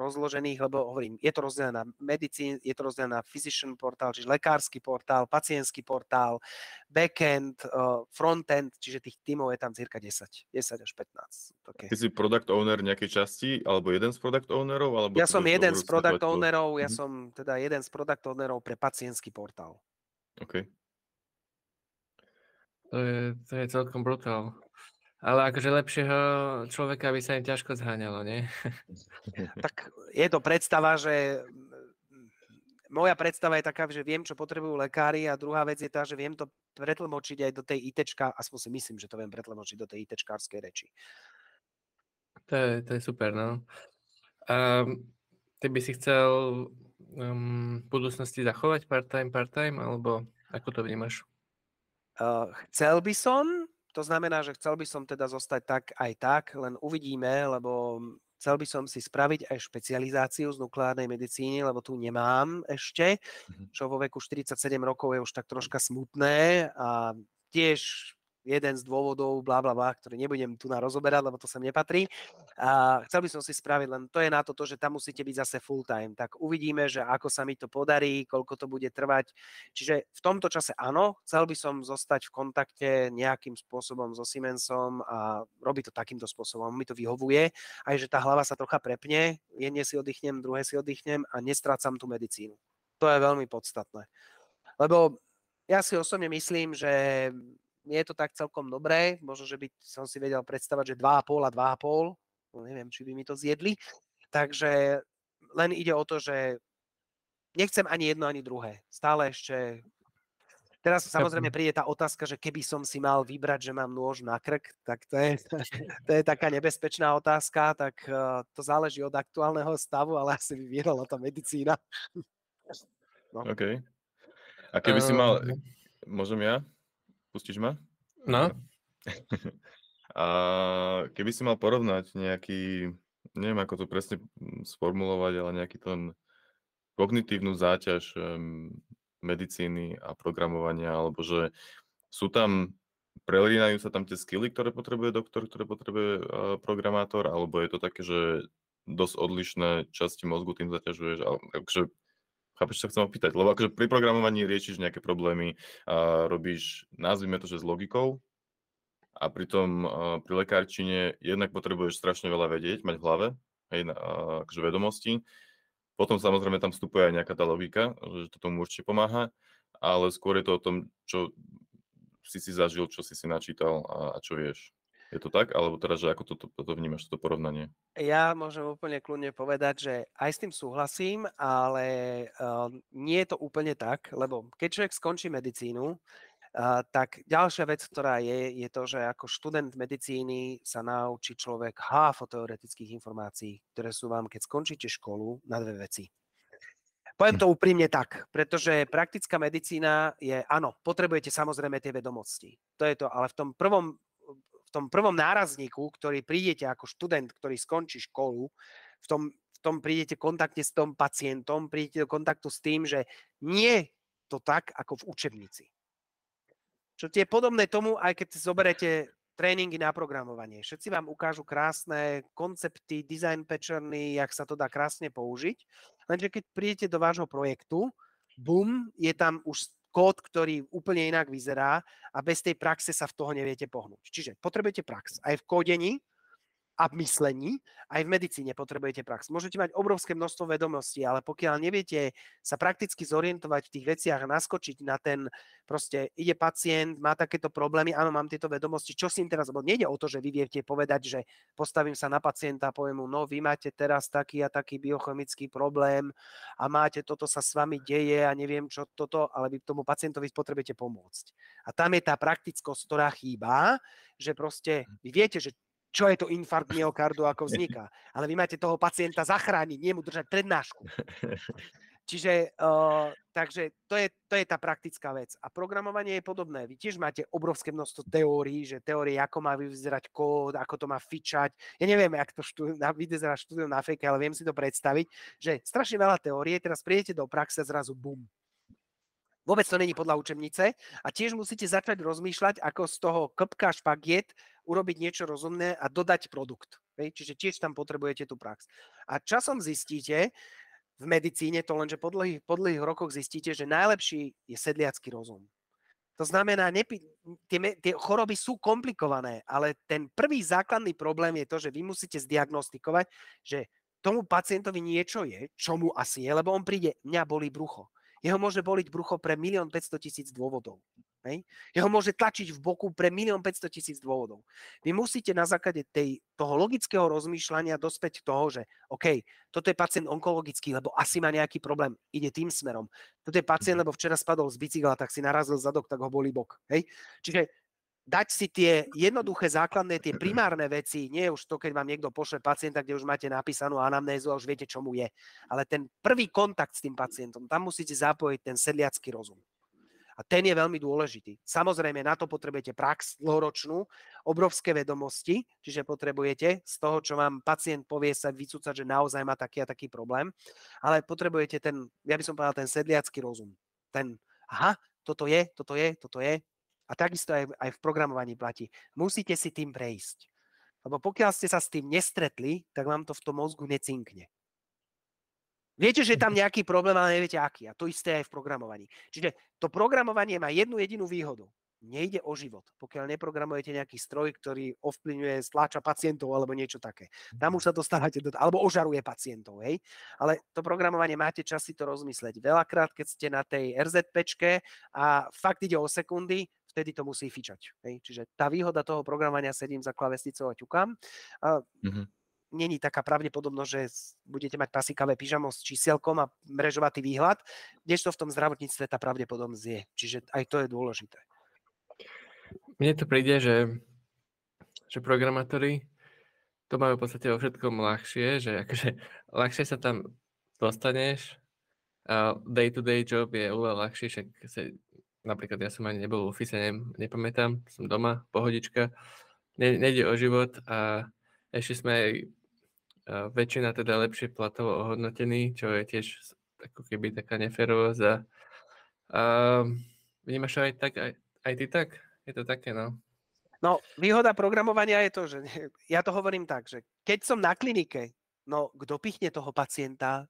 rozložených, lebo hovorím, je to rozdelené na medicín, je to rozdelené na physician portál, čiže lekársky portál, pacientský portál, backend, frontend, čiže tých tímov je tam cirka 10 až 15. Okay. Ty si product owner nejakej časti, alebo jeden z product ownerov? Alebo ja som jeden z product ownerov, pre pacientský portál. OK. To je celkom brutál. Ale akože lepšieho človeka by sa im ťažko zháňalo, nie? Tak je to predstava, že... Moja predstava je taká, že viem, čo potrebujú lekári a druhá vec je tá, že viem to pretlmočiť aj do tej ITčka, aspoň si myslím, že to viem pretlmočiť do tej ITčkárskej reči. To je super, no. Ty by si chcel v budúcnosti zachovať part-time, alebo ako to vnímaš? Chcel by som, to znamená, že chcel by som teda zostať tak aj tak, len uvidíme, lebo Chcel by som si spraviť aj špecializáciu z nukleárnej medicíny, lebo tu nemám ešte, čo vo veku 47 rokov je už tak troška smutné a tiež jeden z dôvodov, ktorý nebudem tu na rozoberať, lebo to sem nepatrí. A chcel by som si spraviť, len to je na to, že tam musíte byť zase full time. Tak uvidíme, že ako sa mi to podarí, koľko to bude trvať. Čiže v tomto čase áno, chcel by som zostať v kontakte nejakým spôsobom so Siemensom a robiť to takýmto spôsobom. Mi to vyhovuje, aj že tá hlava sa trocha prepne, jedne si oddychnem, druhé si oddychnem a nestrácam tú medicínu. To je veľmi podstatné. Lebo ja si osobne myslím, že je to tak celkom dobré, možno, že by som si vedel predstavať, že 2,5 a 2,5, neviem, či by mi to zjedli, takže len ide o to, že nechcem ani jedno, ani druhé, stále ešte, teraz samozrejme príde tá otázka, že keby som si mal vybrať, že mám nôž na krk, tak to je taká nebezpečná otázka, tak to záleží od aktuálneho stavu, ale asi by vyhrala tá medicína. No. OK. A keby si mal, môžem ja? Pustíš ma? No. A keby si mal porovnať nejaký, neviem ako to presne sformulovať, ale nejaký ten kognitívnu záťaž medicíny a programovania, alebo že sú tam, prelínajú sa tam tie skilly, ktoré potrebuje doktor, ktoré potrebuje programátor, alebo je to také, že dosť odlišné časti mozgu tým zaťažuješ, takže chápeš, čo chcem opýtať, lebo akože pri programovaní riešiš nejaké problémy, robíš, nazvime to, že s logikou a pritom pri lekárčine jednak potrebuješ strašne veľa vedieť, mať v hlave, hej, akože vedomosti. Potom samozrejme tam vstupuje aj nejaká tá logika, že to tomu určite pomáha, ale skôr je to o tom, čo si si zažil, čo si si načítal a čo vieš. Je to tak? Alebo teda, že ako to vnímaš, toto porovnanie? Ja môžem úplne kľudne povedať, že aj s tým súhlasím, ale nie je to úplne tak, lebo keď človek skončí medicínu, tak ďalšia vec, ktorá je to, že ako študent medicíny sa naučí človek háfo teoretických informácií, ktoré sú vám, keď skončíte školu, na dve veci. Poviem to úprimne tak, pretože praktická medicína je, áno, potrebujete samozrejme tie vedomosti. To je to, ale v tom prvom nárazníku, ktorý prídete ako študent, ktorý skončí školu, v tom prídete v kontakte s tom pacientom, prídete do kontaktu s tým, že nie to tak, ako v učebnici. Čo je podobné tomu, aj keď si zoberete tréningy na programovanie. Všetci vám ukážu krásne koncepty, design patterny, jak sa to dá krásne použiť. Lenže keď prídete do vášho projektu, bum, je tam už kód, ktorý úplne inak vyzerá a bez tej praxe sa v toho neviete pohnúť. Čiže potrebujete prax aj v kódení a v myslení, aj v medicíne potrebujete prax. Môžete mať obrovské množstvo vedomostí, ale pokiaľ neviete sa prakticky zorientovať v tých veciach a naskočiť na ten, proste ide pacient, má takéto problémy, áno, mám tieto vedomosti, čo si im teraz, lebo nejde o to, že vy viete povedať, že postavím sa na pacienta a poviem mu, no vy máte teraz taký a taký biochemický problém a máte toto sa s vami deje a neviem čo toto, ale vy tomu pacientovi potrebujete pomôcť. A tam je tá praktickosť, ktorá chýba, že proste vy viete, že čo je to infarkt myokardu, ako vzniká. Ale vy máte toho pacienta zachrániť, nie mu držať prednášku. Čiže, takže to je tá praktická vec. A programovanie je podobné. Vy tiež máte obrovské množstvo teórií, že teórie, ako má vyzerať kód, ako to má fičať. Ja neviem, ako to vyzerá štúdium na fejke, ale viem si to predstaviť, že strašne veľa teórie, teraz prídete do praxe zrazu bum. Vôbec to není podľa učebnice a tiež musíte začať rozmýšľať, ako z toho kopka špagiet urobiť niečo rozumné a dodať produkt. Čiže tiež tam potrebujete tú prax. A časom zistíte, v medicíne to lenže po dlhých rokoch zistíte, že najlepší je sedliacky rozum. To znamená, tie choroby sú komplikované, ale ten prvý základný problém je to, že vy musíte zdiagnostikovať, že tomu pacientovi niečo je, čo mu asi je, lebo on príde, mňa bolí brucho. Jeho môže boliť brucho pre 1 500 000 dôvodov. Hej? Jeho môže tlačiť v boku pre 1 500 000 dôvodov. Vy musíte na základe toho logického rozmýšľania dospäť toho, že OK, toto je pacient onkologický, lebo asi má nejaký problém, ide tým smerom. Toto je pacient, lebo včera spadol z bicykla, tak si narazil zadok, tak ho bolí bok. Hej? Čiže dať si tie jednoduché, základné, tie primárne veci, nie už to, keď vám niekto pošle pacienta, kde už máte napísanú anamnézu a už viete, čo mu je. Ale ten prvý kontakt s tým pacientom, tam musíte zapojiť ten sedliacky rozum. A A ten je veľmi dôležitý. Samozrejme, na to potrebujete prax dlhoročnú, obrovské vedomosti, čiže potrebujete z toho, čo vám pacient povie, sa vycúcať, že naozaj má taký a taký problém, ale potrebujete ten, ja by som povedal, ten sedliacky rozum. Ten, aha, toto je. A takisto aj v programovaní platí. Musíte si tým prejsť. Lebo pokiaľ ste sa s tým nestretli, tak vám to v tom mozgu necinkne. Viete, že je tam nejaký problém, ale neviete aký. A to isté aj v programovaní. Čiže to programovanie má jednu jedinú výhodu. Nejde o život, pokiaľ neprogramujete nejaký stroj, ktorý ovplyvňuje, stláča pacientov alebo niečo také. Tam už sa to stávate, alebo ožaruje pacientov, hej. Ale to programovanie máte čas si to rozmysleť. Veľakrát, keď ste na tej RZPčke a fakt ide o sekundy, vtedy to musí fičať, hej. Čiže tá výhoda toho programovania, sedím za klavesnicou a ťukám, není taká pravdepodobnosť, že budete mať pasíkavé pyžamo s čísielkom a mrežovatý výhľad, kdežto v tom zdravotníctve tá pravdepodobnosť je. Čiže aj to je dôležité. Mne to príde, že programátori to majú v podstate vo všetkom ľahšie, že akože ľahšie sa tam dostaneš a day-to-day job je oveľa ľahšie, však napríklad ja som ani nebol v office, nepamätám, som doma, pohodička, nejde o život a ešte sme aj väčšina teda lepšie platovo ohodnotení, čo je tiež ako keby taká neférovosť. A vnímaš to aj tak, aj ty tak? Je to také, no. No, výhoda programovania je to, že ja to hovorím tak, že keď som na klinike, no kto pichne toho pacienta,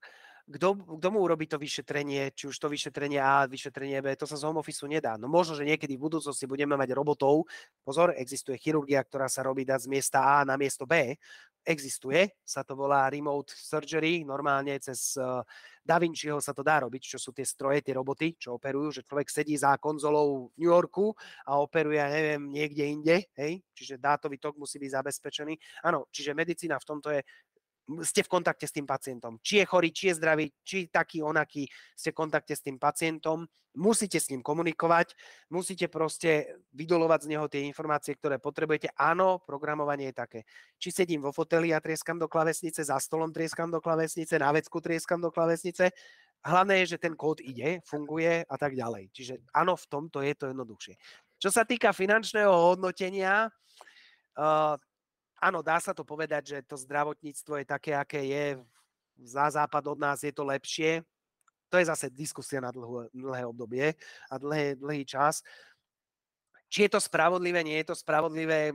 kto mu urobí to vyšetrenie, či už to vyšetrenie A, vyšetrenie B, to sa z home officeu nedá. No možno, že niekedy v budúcnosti budeme mať robotov. Pozor, existuje chirurgia, ktorá sa robí dať z miesta A na miesto B. Existuje, sa to volá remote surgery, normálne cez Da Vinciho sa to dá robiť, čo sú tie stroje, tie roboty, čo operujú, že človek sedí za konzolou v New Yorku a operuje, neviem, niekde inde, hej? Čiže dátový tok musí byť zabezpečený. Áno, čiže medicína v tomto je, ste v kontakte s tým pacientom. Či je chorý, či je zdravý, či taký, onaký, ste v kontakte s tým pacientom, musíte s ním komunikovať, musíte proste vydolovať z neho tie informácie, ktoré potrebujete. Áno, programovanie je také. Či sedím vo foteli a trieskam do klavesnice, za stolom trieskam do klavesnice, na vecku trieskam do klavesnice. Hlavné je, že ten kód ide, funguje a tak ďalej. Čiže áno, v tomto je to jednoduchšie. Čo sa týka finančného hodnotenia, áno, dá sa to povedať, že to zdravotníctvo je také, aké je. Za západ od nás je to lepšie. To je zase diskusia na dlhé obdobie a dlhý čas. Či je to spravodlivé, nie je to spravodlivé,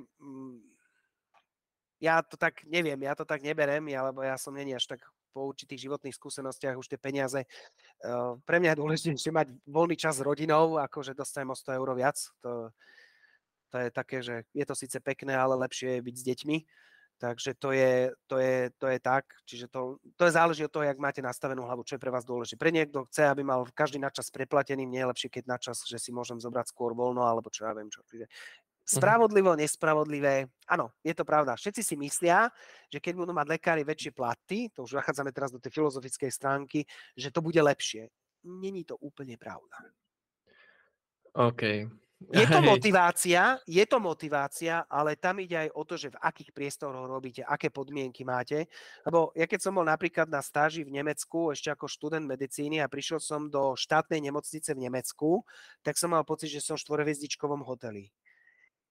ja to tak neviem, ja to tak neberem, alebo ja som není až tak po určitých životných skúsenostiach už tie peniaze. Pre mňa je dôležitejšie mať voľný čas s rodinou, ako že dostanem o 100 € viac. To je také, že je to síce pekné, ale lepšie je byť s deťmi. Takže to je tak. Čiže to záleží od toho, jak máte nastavenú hlavu, čo je pre vás dôležité. Pre niekto chce, aby mal každý načas preplatený, mne je lepšie, keď načas, že si môžem zobrať skôr voľno, alebo čo ja viem čo. Čiže spravodlivo, nespravodlivé, áno, je to pravda. Všetci si myslia, že keď budú mať lekári väčšie platy, to už zachádzame teraz do tej filozofickej stránky, že to bude lepšie. Není to úplne pravda. OK. Je to motivácia, ale tam ide aj o to, že v akých priestoroch robíte, aké podmienky máte. Lebo ja keď som bol napríklad na stáži v Nemecku, ešte ako študent medicíny a prišiel som do štátnej nemocnice v Nemecku, tak som mal pocit, že som v štvorhviezdičkovom hoteli.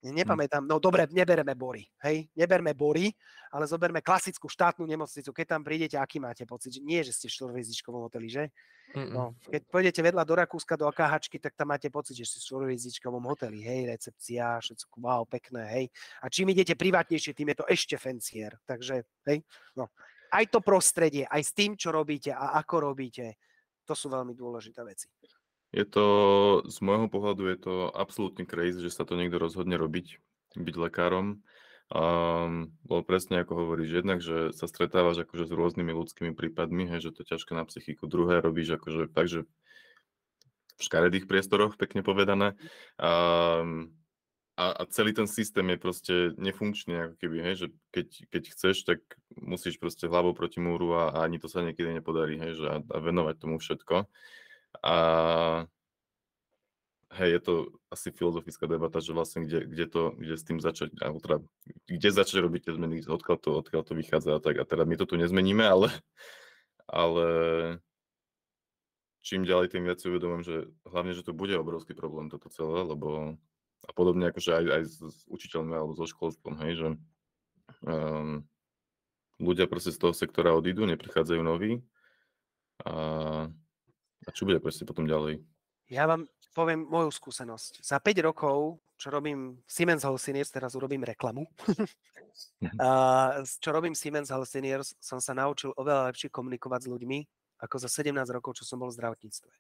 Nepamätám, no dobre, nebereme Bory, hej, neberme Bory, ale zoberme klasickú štátnu nemocnicu, keď tam prídete, aký máte pocit, nie, že ste v štvorhviezdičkovom hoteli, že? No, keď pôjdete vedľa do Rakúska, do AKHčky, tak tam máte pocit, že ste v štvorhviezdičkovom hoteli, hej, recepcia, všetko, wow, pekné, hej, a čím idete privátnejšie, tým je to ešte fancier, takže, hej, no, aj to prostredie, aj s tým, čo robíte a ako robíte, to sú veľmi dôležité veci. Je to, z môjho pohľadu je to absolútny crazy, že sa to niekto rozhodne robiť, byť lekárom. Bolo presne ako hovoríš, jednak, že sa stretávaš akože s rôznymi ľudskými prípadmi, hej, že to je ťažké na psychiku. Druhé robíš akože tak, že v škaredých priestoroch, pekne povedané. A celý ten systém je proste nefunkčný, ako keby, hej, že keď chceš, tak musíš proste hlavou proti múru a ani to sa niekedy nepodarí, hej, že a venovať tomu všetko. A hej, je to asi filozofická debata, že vlastne kde s tým začať, alebo teda, kde začať robiť tie zmeny, odkiaľ to vychádza a tak. A teda my to tu nezmeníme, ale čím ďalej, tým viac si uvedomujem, že hlavne, že to bude obrovský problém toto celé, lebo a podobne akože aj s učiteľmi alebo so školstvom, hej, že ľudia proste z toho sektora odídu, neprichádzajú noví a čo bude proste potom ďalej? Ja vám poviem moju skúsenosť. Za 5 rokov, čo robím Siemens Healthineers, teraz urobím reklamu, čo robím Siemens Healthineers, som sa naučil oveľa lepšie komunikovať s ľuďmi, ako za 17 rokov, čo som bol v zdravotníctve.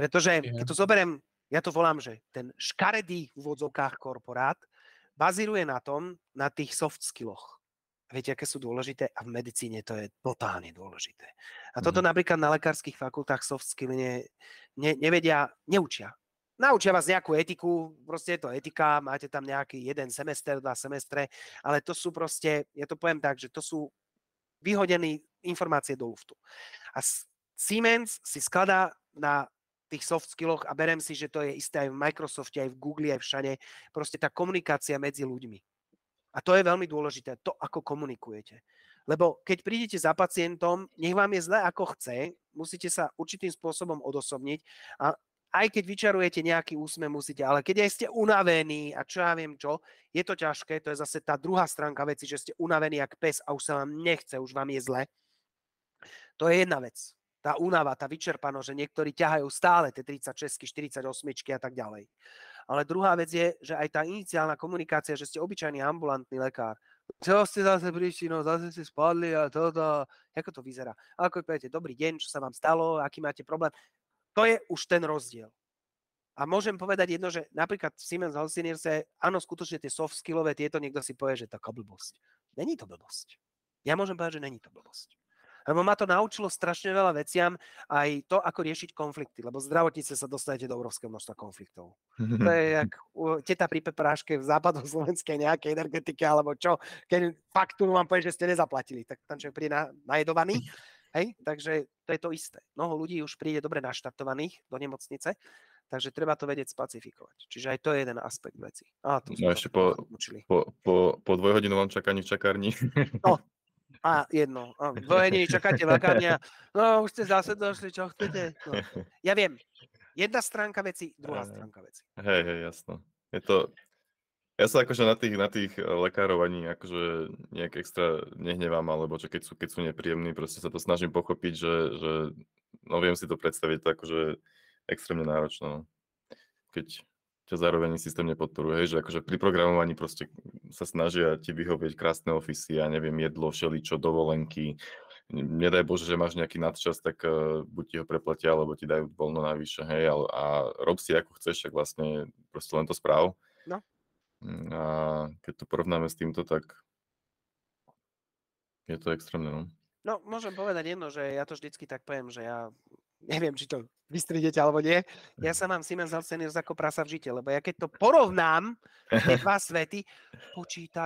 Pretože, keď to zoberiem, ja to volám, že ten škaredý v odzovkách korporát bazíruje na tých soft skilloch. Viete, aké sú dôležité? A v medicíne to je totálne dôležité. A toto napríklad na lekárskych fakultách soft skilly nevedia, neučia. Naučia vás nejakú etiku, proste je to etika, máte tam nejaký jeden semester, 2 semestre, ale to sú proste, ja to poviem tak, že to sú vyhodené informácie do luftu. A Siemens si skladá na tých soft skilloch a berem si, že to je isté aj v Microsofte, aj v Google, aj všade. Proste tá komunikácia medzi ľuďmi. A to je veľmi dôležité, to, ako komunikujete. Lebo keď prídete za pacientom, nech vám je zle, ako chce, musíte sa určitým spôsobom odosobniť a aj keď vyčarujete nejaký úsmev, musíte, ale keď aj ste unavení a čo ja viem čo, je to ťažké, to je zase tá druhá stránka veci, že ste unavení jak pes a už sa vám nechce, už vám je zle. To je jedna vec. Tá únava, tá vyčerpanosť, že niektorí ťahajú stále tie 36, 48 a tak ďalej. Ale druhá vec je, že aj tá iniciálna komunikácia, že ste obyčajný ambulantný lekár. Čo ste zase prišli, no zase ste spadli a toto. Ako to vyzerá? Ako poviete, dobrý deň, čo sa vám stalo, aký máte problém? To je už ten rozdiel. A môžem povedať jedno, že napríklad v Siemens Healthineers, áno, skutočne tie soft skillové, tieto niekto si povie, že taká blbosť. Není to blbosť. Ja môžem povedať, že není to blbosť. Lebo ma to naučilo strašne veľa veciam, aj to, ako riešiť konflikty, lebo v zdravotníctve sa dostanete do obrovského množstva konfliktov. To je jak teta pri pepráške v západoslovenskej nejakej energetike, alebo čo, keď faktúru vám povie, že ste nezaplatili, tak tam človek príde najedovaný, hej, takže to je to isté. Mnoho ľudí už príde dobre naštartovaných do nemocnice, takže treba to vedieť spacifikovať. Čiže aj to je jeden aspekt veci. Ešte po dvojhodinovom čakaní v čakárni. No. A jedno, dvojení, čakáte lekárňa, no už ste zase došli, čo chcete. No. Ja viem, jedna stránka veci, druhá stránka veci. Hej, jasno. Je to, ja sa akože na tých lekárov ani akože nejak extra nehnevám, alebo čo keď sú nepríjemní, proste sa to snažím pochopiť, že no viem si to predstaviť, to akože extrémne náročno, keď ťa zároveň systém nepodporuje, hej, že akože pri programovaní proste sa snažia ti vyhovieť krásne ofisy a neviem, jedlo, všeličo, dovolenky. Nedaj Bože, že máš nejaký nadčas, tak buď ti ho preplatia, alebo ti dajú voľno navyše, hej, a rob si ako chceš, tak vlastne proste len to správ. No. A keď to porovnáme s týmto, tak je to extrémne, no. No, môžem povedať jedno, že ja to vždycky tak poviem, že ja neviem, či to vystriedete alebo nie. Ja sa mám Siemens Healthineers ako prasa v žite, lebo ja keď to porovnám, tie dva svety,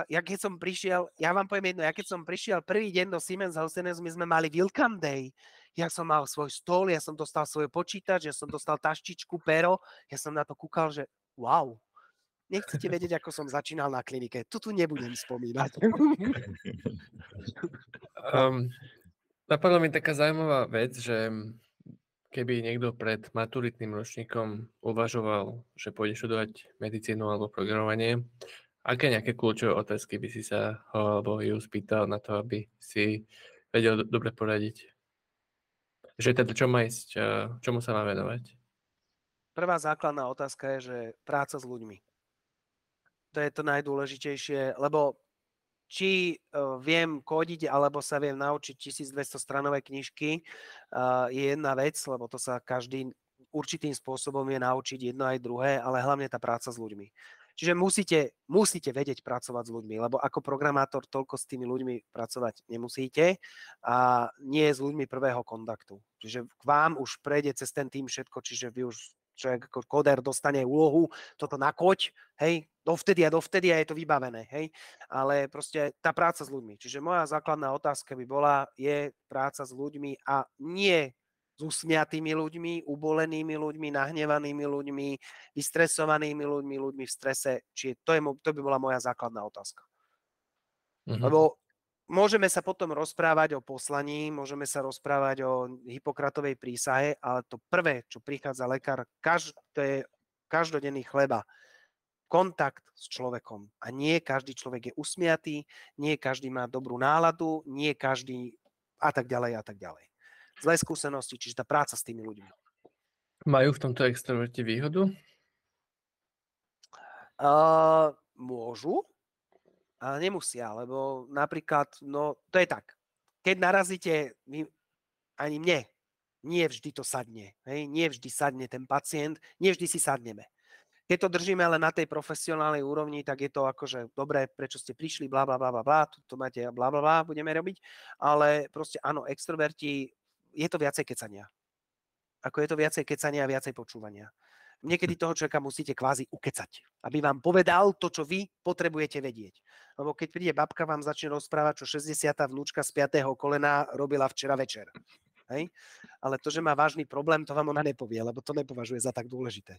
ja keď som prišiel, ja vám poviem jedno, ja keď som prišiel prvý deň do Siemens Healthineers, my sme mali Welcome Day. Ja som mal svoj stôl, ja som dostal svoj počítač, ja som dostal taštičku, pero, ja som na to kúkal, že wow. Nechcete vedieť, ako som začínal na klinike. Tu nebudem spomínať. Napadla mi taká zaujímavá vec, že keby niekto pred maturitným ročníkom uvažoval, že pôjde študovať medicínu alebo programovanie, aké nejaké kľúčové otázky by si sa ho alebo ju spýtal na to, aby si vedel dobre poradiť? Že teda čo má ísť, čomu sa má venovať? Prvá základná otázka je, že práca s ľuďmi. To je to najdôležitejšie, lebo či viem kodiť, alebo sa viem naučiť 1200-stranové knižky, je jedna vec, lebo to sa každý určitým spôsobom vie naučiť jedno aj druhé, ale hlavne tá práca s ľuďmi. Čiže musíte vedieť pracovať s ľuďmi, lebo ako programátor toľko s tými ľuďmi pracovať nemusíte a nie s ľuďmi prvého kontaktu. Čiže k vám už prejde cez ten tým všetko, čiže vy už človek ako kóder dostane úlohu, toto nakoď, hej, dovtedy a je to vybavené, hej. Ale proste tá práca s ľuďmi. Čiže moja základná otázka by bola, je práca s ľuďmi a nie s usmiatými ľuďmi, ubolenými ľuďmi, nahnevanými ľuďmi, vystresovanými ľuďmi, ľuďmi v strese. Čiže to by bola moja základná otázka. Lebo Môžeme sa potom rozprávať o poslaní, môžeme sa rozprávať o Hipokratovej prísahe, ale to prvé, čo prichádza lekár, to je každodenný chleba. Kontakt s človekom. A nie každý človek je usmiatý, nie každý má dobrú náladu, nie každý a tak ďalej a tak ďalej. Zlé skúsenosti, čiže tá práca s tými ľuďmi. Majú v tomto extroverti výhodu? Môžu, ale nemusia, lebo napríklad, no to je tak, keď narazíte, ani mne, nie vždy to sadne, hej? Nie vždy sadne ten pacient, nie vždy si sadneme. Keď to držíme len na tej profesionálnej úrovni, tak je to akože dobre, prečo ste prišli, bla, bla, bla, bla, to máte, bla, bla, bla, budeme robiť, ale proste áno, extroverti, je to viacej kecania. Ako je to viacej kecania a viacej počúvania. Niekedy toho človeka musíte kvázi ukecať, aby vám povedal to, čo vy potrebujete vedieť. Lebo keď príde babka, vám začne rozprávať, čo 60. vnúčka z 5. kolena robila včera večer. Hej? Ale to, že má vážny problém, to vám ona nepovie, lebo to nepovažuje za tak dôležité.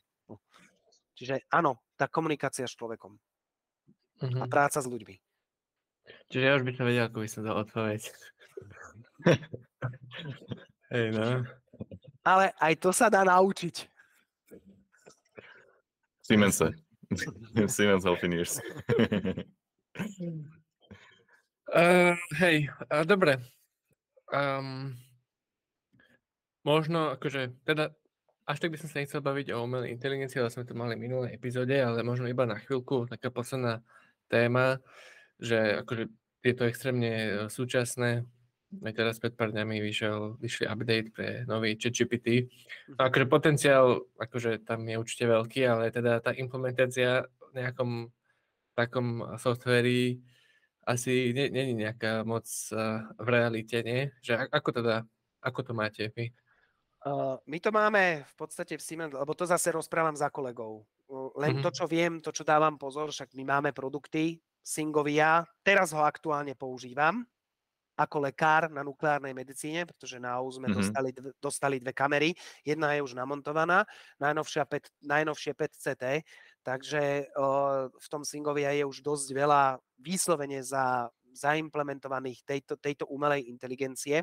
Čiže áno, tá komunikácia s človekom a práca s ľuďmi. Čiže ja už by som vedel, ako by som dal odpoveď. Hej, no. Ale aj to sa dá naučiť. Siemens Healthineers. Hej, dobre. Možno, akože, teda... Až tak by som sa nechcel baviť o umelej inteligencii, ale sme to mali v minulej epizóde, ale možno iba na chvíľku, taká posledná téma, že akože je to extrémne súčasné. Aj teraz pred pár dňami vyšli update pre nový ChatGPT. Akože potenciál, akože tam je určite veľký, ale teda tá implementácia v nejakom takom softveri asi nie je nejaká moc v realite, nie? Že ako to máte vy? My to máme v podstate v Siemens, lebo to zase rozprávam za kolegov. Len to, čo viem, to, čo dávam pozor, však my máme produkty, syngo.via, teraz ho aktuálne používam ako lekár na nukleárnej medicíne, pretože na AU sme dostali dve kamery, jedna je už namontovaná, najnovšie PET-CT, takže v tom syngo.via je už dosť veľa výslovene zaimplementovaných tejto umelej inteligencie.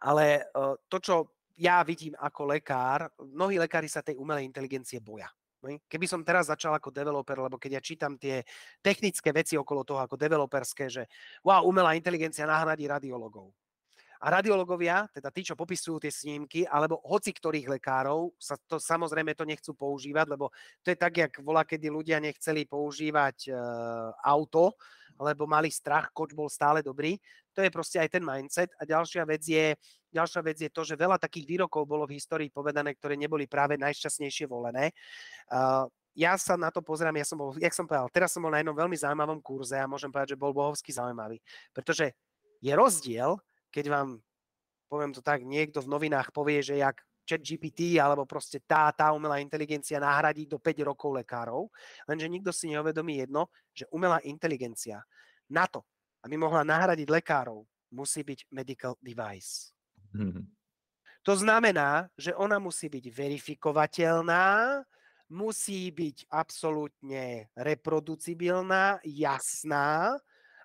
Ale to, čo ja vidím ako lekár, mnohí lekári sa tej umelej inteligencie boja. Keby som teraz začal ako developer, lebo keď ja čítam tie technické veci okolo toho ako developerské, že wow, umelá inteligencia nahradí radiologov. A radiológovia, teda tí, čo popisujú tie snímky, alebo hoci ktorých lekárov, sa to samozrejme to nechcú používať, lebo to je tak, jak bola, kedy ľudia nechceli používať auto, lebo mali strach, koč bol stále dobrý. To je proste aj ten mindset. A ďalšia vec je to, že veľa takých výrokov bolo v histórii povedané, ktoré neboli práve najšťastnejšie volené. Ja sa na to pozerám, teraz som bol na jednom veľmi zaujímavom kurze a môžem povedať, že bol bohovsky zaujímavý. Pretože je rozdiel, keď vám, poviem to tak, niekto v novinách povie, že jak ChatGPT alebo proste tá umelá inteligencia nahradí do 5 rokov lekárov, lenže nikto si neuvedomí jedno, že umelá inteligencia na to, aby mohla nahradiť lekárov, musí byť medical device. To znamená, že ona musí byť verifikovateľná, musí byť absolútne reproducibilná, jasná,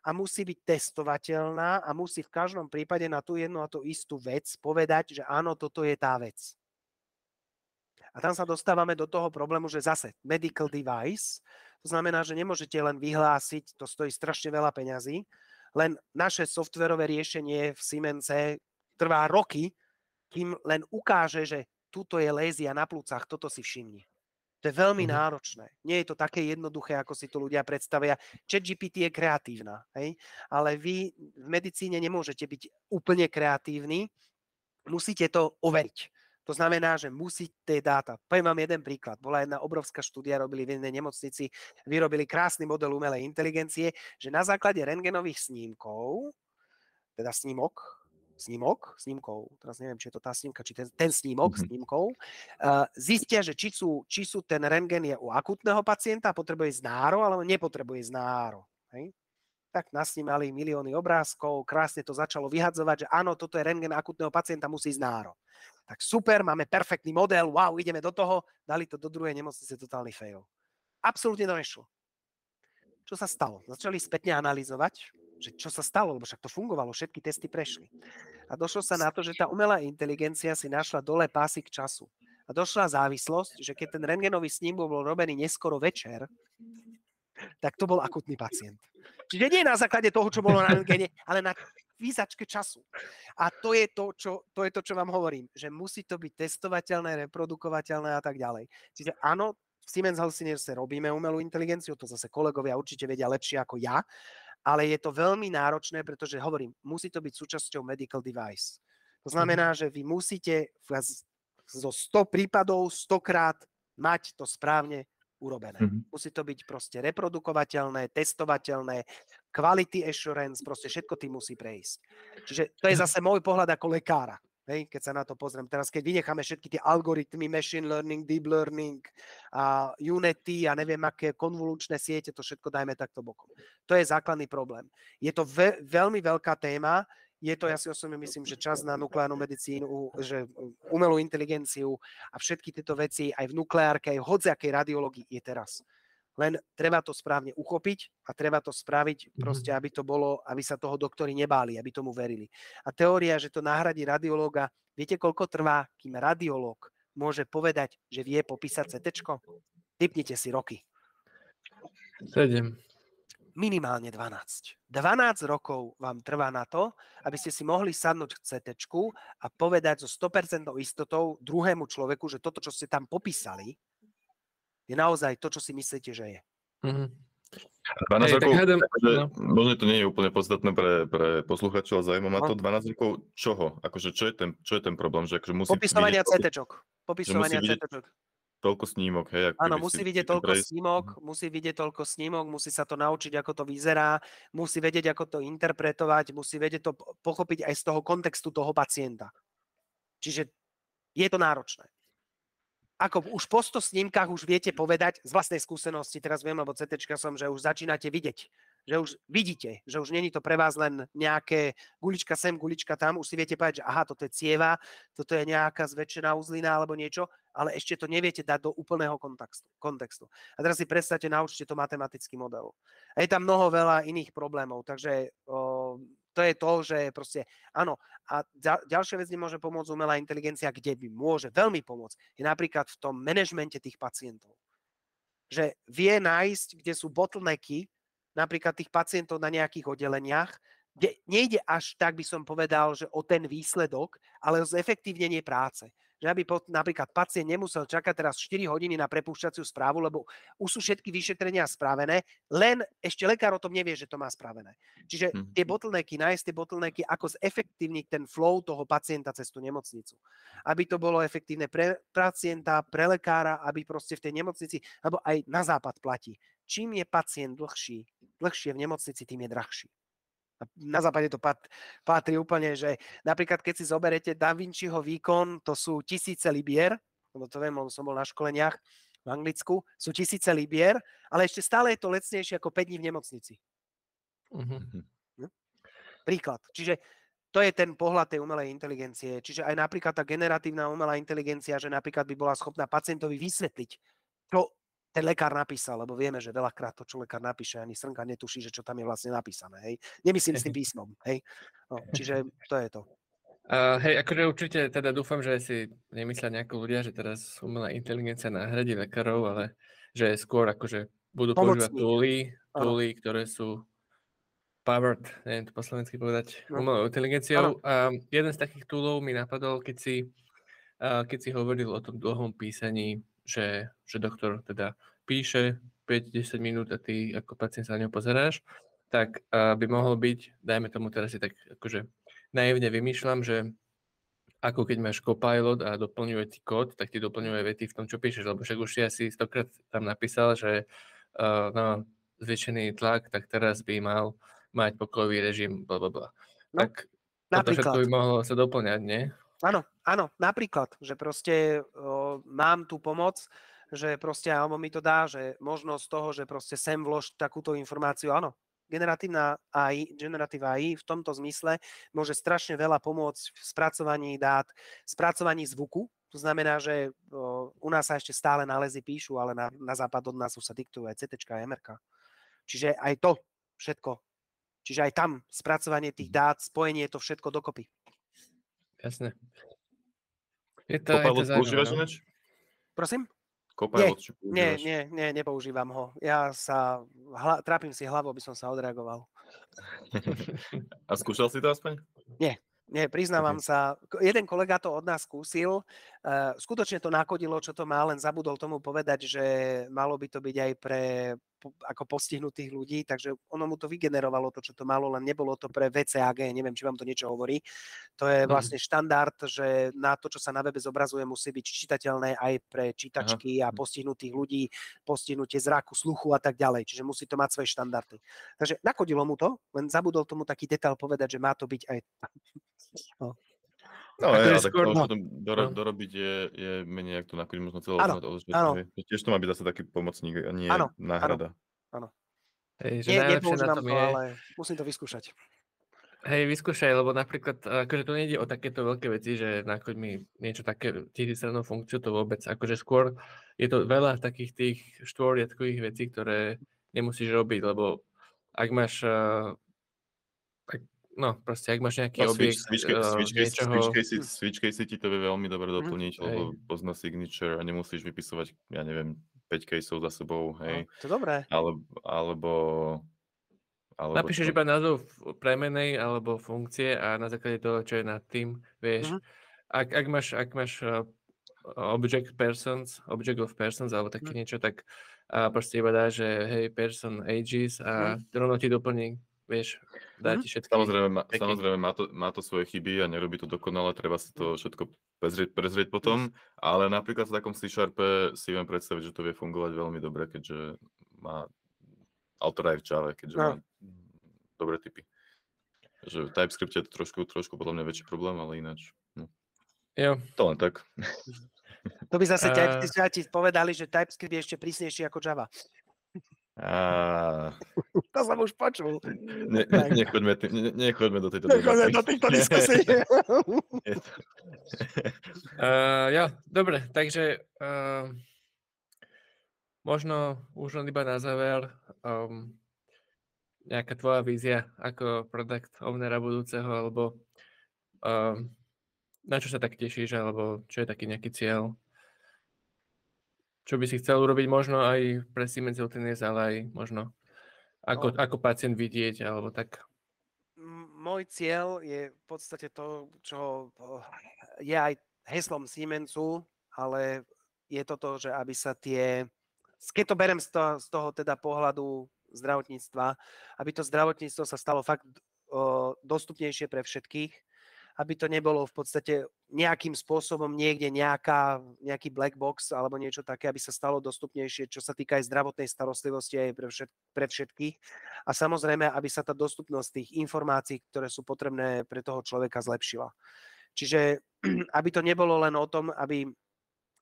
a musí byť testovateľná a musí v každom prípade na tú jednu a tú istú vec povedať, že áno, toto je tá vec. A tam sa dostávame do toho problému, že zase medical device, to znamená, že nemôžete len vyhlásiť, to stojí strašne veľa peňazí, len naše softverové riešenie v Siemense trvá roky, kým len ukáže, že tuto je lézia na plúcach, toto si všimni. To je veľmi náročné. Nie je to také jednoduché, ako si to ľudia predstavia. ChatGPT je kreatívna, hej? Ale vy v medicíne nemôžete byť úplne kreatívni. Musíte to overiť. To znamená, že musíte dáta. Poviem vám jeden príklad. Bola jedna obrovská štúdia, robili v jednej nemocnici, vyrobili krásny model umelej inteligencie, že na základe rentgenových snímkov, teda snímkov, teraz neviem, či je to tá snímka, či ten snímok, snímkov, zistia, že či sú ten rentgen je u akutného pacienta, potrebuje ísť na áro, alebo nepotrebuje ísť na áro. Hej? Tak nasnímali milióny obrázkov, krásne to začalo vyhadzovať, že áno, toto je rentgen akutného pacienta, musí ísť na áro. Tak super, máme perfektný model, wow, ideme do toho, dali to do druhej nemocnice, totálny fail. Absolútne to nešlo. Čo sa stalo? Začali spätne analyzovať že čo sa stalo, lebo však to fungovalo, všetky testy prešli. A došlo sa na to, že tá umelá inteligencia si našla dole pásik času. A došla závislosť, že keď ten rentgenový snímok bol robený neskoro večer, tak to bol akutný pacient. Čiže nie na základe toho, čo bolo na rentgene, ale na kvízačke času. A to je to, čo vám hovorím, že musí to byť testovateľné, reprodukovateľné a tak ďalej. Čiže áno, v Siemens Healthineers robíme umelú inteligenciu, to zase kolegovia určite vedia lepšie ako ja, ale je to veľmi náročné, pretože hovorím, musí to byť súčasťou medical device. To znamená, že vy musíte zo 100 prípadov 100-krát mať to správne urobené. Musí to byť proste reprodukovateľné, testovateľné, quality assurance, proste všetko tým musí prejsť. Čiže to je zase môj pohľad ako lekára, hej, keď sa na to pozriem. Teraz keď vynecháme všetky tie algoritmy, machine learning, deep learning, a Unity a neviem aké konvolučné siete, to všetko dajme takto bokom. To je základný problém. Je to veľmi veľká téma. Je to, ja si osobne myslím, že čas na nukleárnu medicínu, že umelú inteligenciu a všetky tieto veci aj v nukleárke, aj v hociakej radiológii je teraz. Len treba to správne uchopiť a treba to spraviť proste, aby to bolo, aby sa toho doktori nebáli, aby tomu verili. A teória, že to nahradí radiológa, viete, koľko trvá, kým radiológ môže povedať, že vie popísať CTčko? Tipnite si roky. 7. Minimálne 12. 12 rokov vám trvá na to, aby ste si mohli sadnúť k CTčku a povedať so 100% istotou druhému človeku, že toto, čo ste tam popísali, je naozaj to, čo si myslíte, že je. 12 rokov, možno to nie je úplne podstatné pre posluchačov, zaujíma ma to, 12 rokov čoho? Akože čo je ten problém? Že akože musí popisovania CTčok. Popisovania CTčok. Toľko snímok, hej? Áno, musí vidieť toľko snímok, musí sa to naučiť, ako to vyzerá, musí vedieť, ako to interpretovať, musí vedieť to pochopiť aj z toho kontextu toho pacienta. Čiže je to náročné. Ako už po 100 snímkach už viete povedať z vlastnej skúsenosti, teraz viem, lebo CTčka som, že už začínate vidieť, že už vidíte, že už není to pre vás len nejaké gulička sem, gulička tam, už si viete povedať, že aha, toto je cieva, toto je nejaká zväčšená uzlina alebo niečo, ale ešte to neviete dať do úplného kontextu. A teraz si predstavte, naučte to matematický model. A je tam mnoho veľa iných problémov, takže to je to, že proste, áno, a ďalšia vec nemôže pomôcť umelá inteligencia, kde by môže veľmi pomôcť, je napríklad v tom manažmente tých pacientov. Že vie nájsť, kde sú bottlenecky, napríklad tých pacientov na nejakých oddeleniach, kde nejde až tak, by som povedal, že o ten výsledok, ale o zefektívnenie práce. Že aby napríklad pacient nemusel čakať teraz 4 hodiny na prepúšťaciu správu, lebo už sú všetky vyšetrenia spravené, len ešte lekár o tom nevie, že to má spravené. Čiže nájsť tie bottlenecky, ako zefektívniť ten flow toho pacienta cez tú nemocnicu. Aby to bolo efektívne pre pacienta, pre lekára, aby proste v tej nemocnici, alebo aj na západ platí. Čím je pacient dlhšie v nemocnici, tým je drahší. Na západe to patrí úplne, že napríklad keď si zoberete Da Vinciho výkon, to sú 1000 libier, lebo to viem, som bol na školeniach v Anglicku, sú 1000 libier, ale ešte stále je to lacnejšie ako 5 dní v nemocnici. Príklad. Čiže to je ten pohľad tej umelej inteligencie. Čiže aj napríklad tá generatívna umelá inteligencia, že napríklad by bola schopná pacientovi vysvetliť, čo ten lekár napísal, lebo vieme, že veľakrát to, čo lekár napíše, ani srnka netuší, že čo tam je vlastne napísané, hej. Nemyslím s tým písmom, hej. No, čiže to je to. Hej, akože určite teda dúfam, že si nemyslia nejakú ľudia, že teraz umelá inteligencia nahradí lekárov, ale že skôr akože budú používať tooly, ktoré sú powered, neviem to po slovensky povedať, umelou inteligenciou. A jeden z takých toolov mi napadol, keď si hovoril o tom dlhom písaní, že doktor teda píše 5-10 minút a ty ako pacient sa na ňu pozeráš, tak by mohol byť, dajme tomu teraz si tak akože naivne vymýšľam, že ako keď máš Copilot a doplňuje ti kód, tak ti doplňuje vety v tom, čo píšeš, lebo však už si asi 100-krát tam napísal, že zvýšený tlak, tak teraz by mal mať pokojový režim, blablabla. No, tak toto všetko by mohlo sa doplňať, nie? Áno, napríklad, že proste mám tú pomoc, že proste, alebo mi to dá, že možnosť toho, že proste sem vlož takúto informáciu, áno, generatív AI v tomto zmysle môže strašne veľa pomôcť v spracovaní dát, spracovaní zvuku, to znamená, že u nás sa ešte stále nálezy píšu, ale na západ od nás už sa diktujú aj CTčka a MRK. Čiže aj to všetko Čiže aj tam spracovanie tých dát, spojenie, to všetko dokopy. Jasné. Copilot používaš ináč? Prosím? Copilot, či používaš? Nie, nepoužívam ho. Ja sa trápim si hlavou, aby som sa odreagoval. A skúšal si to aspoň? Nie, priznávam sa. Jeden kolega to od nás skúsil. Skutočne to nakodilo, čo to má, len zabudol tomu povedať, že malo by to byť aj pre ako postihnutých ľudí, takže ono mu to vygenerovalo to, čo to malo, len nebolo to pre WCAG, neviem, či vám to niečo hovorí. To je vlastne štandard, že na to, čo sa na webe zobrazuje, musí byť čitateľné aj pre čítačky a postihnutých ľudí, postihnutie zraku, sluchu a tak ďalej, čiže musí to mať svoje štandardy. Takže nakodilo mu to, len zabudol tomu taký detail povedať, že má to byť aj... Dorobiť je menej, ako to nakoniec možno celé odložiť. Tiež to má byť zase taký pomocník a nie náhrada. Áno. Ale musím to vyskúšať. Hej, vyskúšaj, lebo napríklad, akože tu nejde o takéto veľké veci, že nakoľ mi niečo také tisícrannú funkciu to vôbec, akože skôr je to veľa takých tých štvoriadkových vecí, ktoré nemusíš robiť, lebo ak máš... ak máš nejaký objekt Switch case ti to vie veľmi dobre doplniť, lebo pozná signature a nemusíš vypisovať, ja neviem, 5 caseov za sebou, hej. No, to je dobré. Alebo napíšeš iba názov premenej alebo funkcie a na základe toho, čo je nad tým, vieš. Ak máš object of persons alebo také niečo, tak proste iba dá, že hej, person ages a rovno ti doplní. Vieš, dá ti všetky. Samozrejme má to svoje chyby a nerobí to dokonale, treba si to všetko prezrieť potom, ale napríklad v takom C-Sharpe si viem predstaviť, že to vie fungovať veľmi dobre, keďže má autora aj v Java, keďže má dobré typy. Takže v TypeScript je to trošku podľa mňa väčší problém, ale ináč. No. Jo. To len tak. To by zase ti povedali, že TypeScript je ešte prísnejší ako Java. To som už počul. Nechoďme do tejto diskusí. Dobre, takže možno už len iba na záver nejaká tvoja vízia ako product ownera budúceho, alebo na čo sa tak tešíš, alebo čo je taký nejaký cieľ? Čo by si chcel urobiť možno aj pre Siemens Healthineers, ale aj možno ako pacient vidieť, alebo tak? Môj cieľ je v podstate to, čo je aj heslom Siemensu, ale je toto, že aby sa tie... Keď to berem z toho teda pohľadu zdravotníctva, aby to zdravotníctvo sa stalo fakt dostupnejšie pre všetkých, aby to nebolo v podstate... nejakým spôsobom niekde nejaký black box alebo niečo také, aby sa stalo dostupnejšie, čo sa týka aj zdravotnej starostlivosti aj pre všetkých. A samozrejme, aby sa tá dostupnosť tých informácií, ktoré sú potrebné pre toho človeka, zlepšila. Čiže aby to nebolo len o tom, aby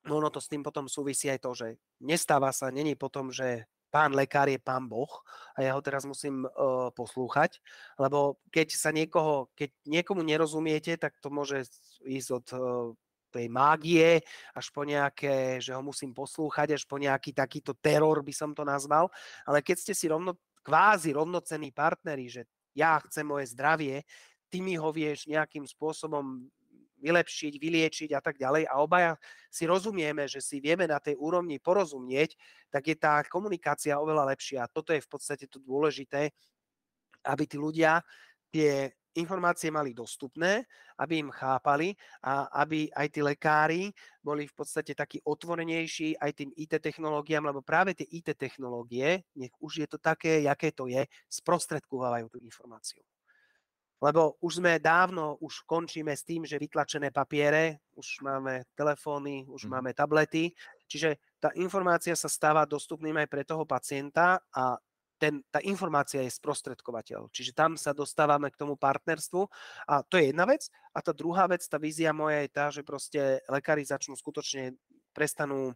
ono to s tým potom súvisí aj to, že nestáva sa, není potom, že pán lekár je pán Boh a ja ho teraz musím poslúchať, lebo keď niekomu nerozumiete, tak to môže ísť od tej mágie až po nejaké, že ho musím poslúchať, až po nejaký takýto teror by som to nazval, ale keď ste si kvázi rovnocenní partneri, že ja chcem moje zdravie, ty mi ho vieš nejakým spôsobom vylepšiť, vyliečiť a tak ďalej a obaja si rozumieme, že si vieme na tej úrovni porozumieť, tak je tá komunikácia oveľa lepšia. Toto je v podstate to dôležité, aby tí ľudia tie informácie mali dostupné, aby im chápali a aby aj tí lekári boli v podstate takí otvorenejší aj tým IT technológiám, lebo práve tie IT technológie, nech už je to také, jaké to je, sprostredkovávajú tú informáciu. Lebo už sme dávno, už končíme s tým, že vytlačené papiere, už máme telefóny, už máme tablety, čiže tá informácia sa stáva dostupným aj pre toho pacienta a tá informácia je sprostredkovateľ. Čiže tam sa dostávame k tomu partnerstvu a to je jedna vec. A tá druhá vec, tá vízia moja je tá, že proste lekári prestanú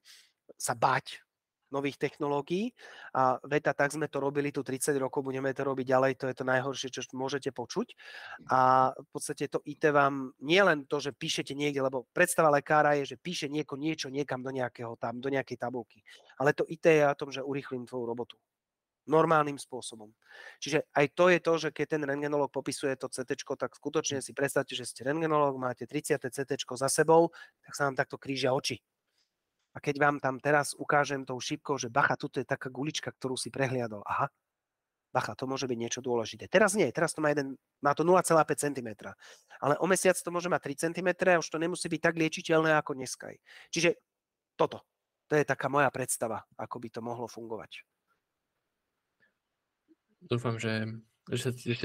sa báť nových technológií a veta, tak sme to robili tu 30 rokov, budeme to robiť ďalej, to je to najhoršie, čo môžete počuť. A v podstate to IT vám nie len to, že píšete niekde, lebo predstava lekára je, že píše niečo niekam do nejakej tabulky. Ale to IT je o tom, že urýchlim tvoju robotu. normálnym spôsobom. Čiže aj to je to, že keď ten rentgenológ popisuje to CTčko, tak skutočne si predstavte, že ste rentgenológ, máte 30. CTčko za sebou, tak sa vám takto krížia oči. A keď vám tam teraz ukážem tou šípkou, že bacha, tuto je taká gulička, ktorú si prehliadol. Aha, bacha, to môže byť niečo dôležité. Teraz nie, teraz to má to 0,5 cm. Ale o mesiac to môže mať 3 cm a už to nemusí byť tak liečiteľné ako dneska. Čiže toto. To je taká moja predstava, ako by to mohlo fungovať. Dúfam, že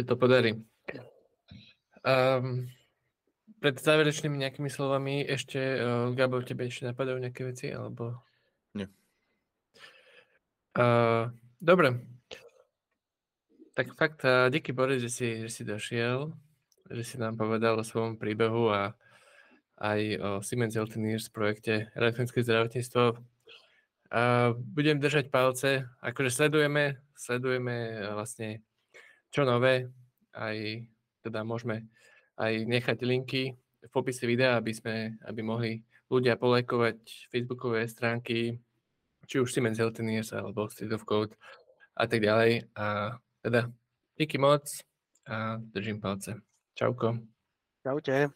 to podarí. Pred záverečnými nejakými slovami ešte, Gabo, tebe ešte napadajú nejaké veci, alebo... Nie. Dobre. Tak fakt, díky Boris, že si došiel, že si nám povedal o svojom príbehu a aj o Siemens Healthineers projekte elektronické zdravotníctvo. Budem držať palce, akože sledujeme vlastne čo nové, aj teda môžeme aj nechať linky v popise videa, aby mohli ľudia polajkovať facebookové stránky, či už Siemens Healthineers alebo Street of Code a tak ďalej. A teda díky moc a držím palce. Čauko. Čaute.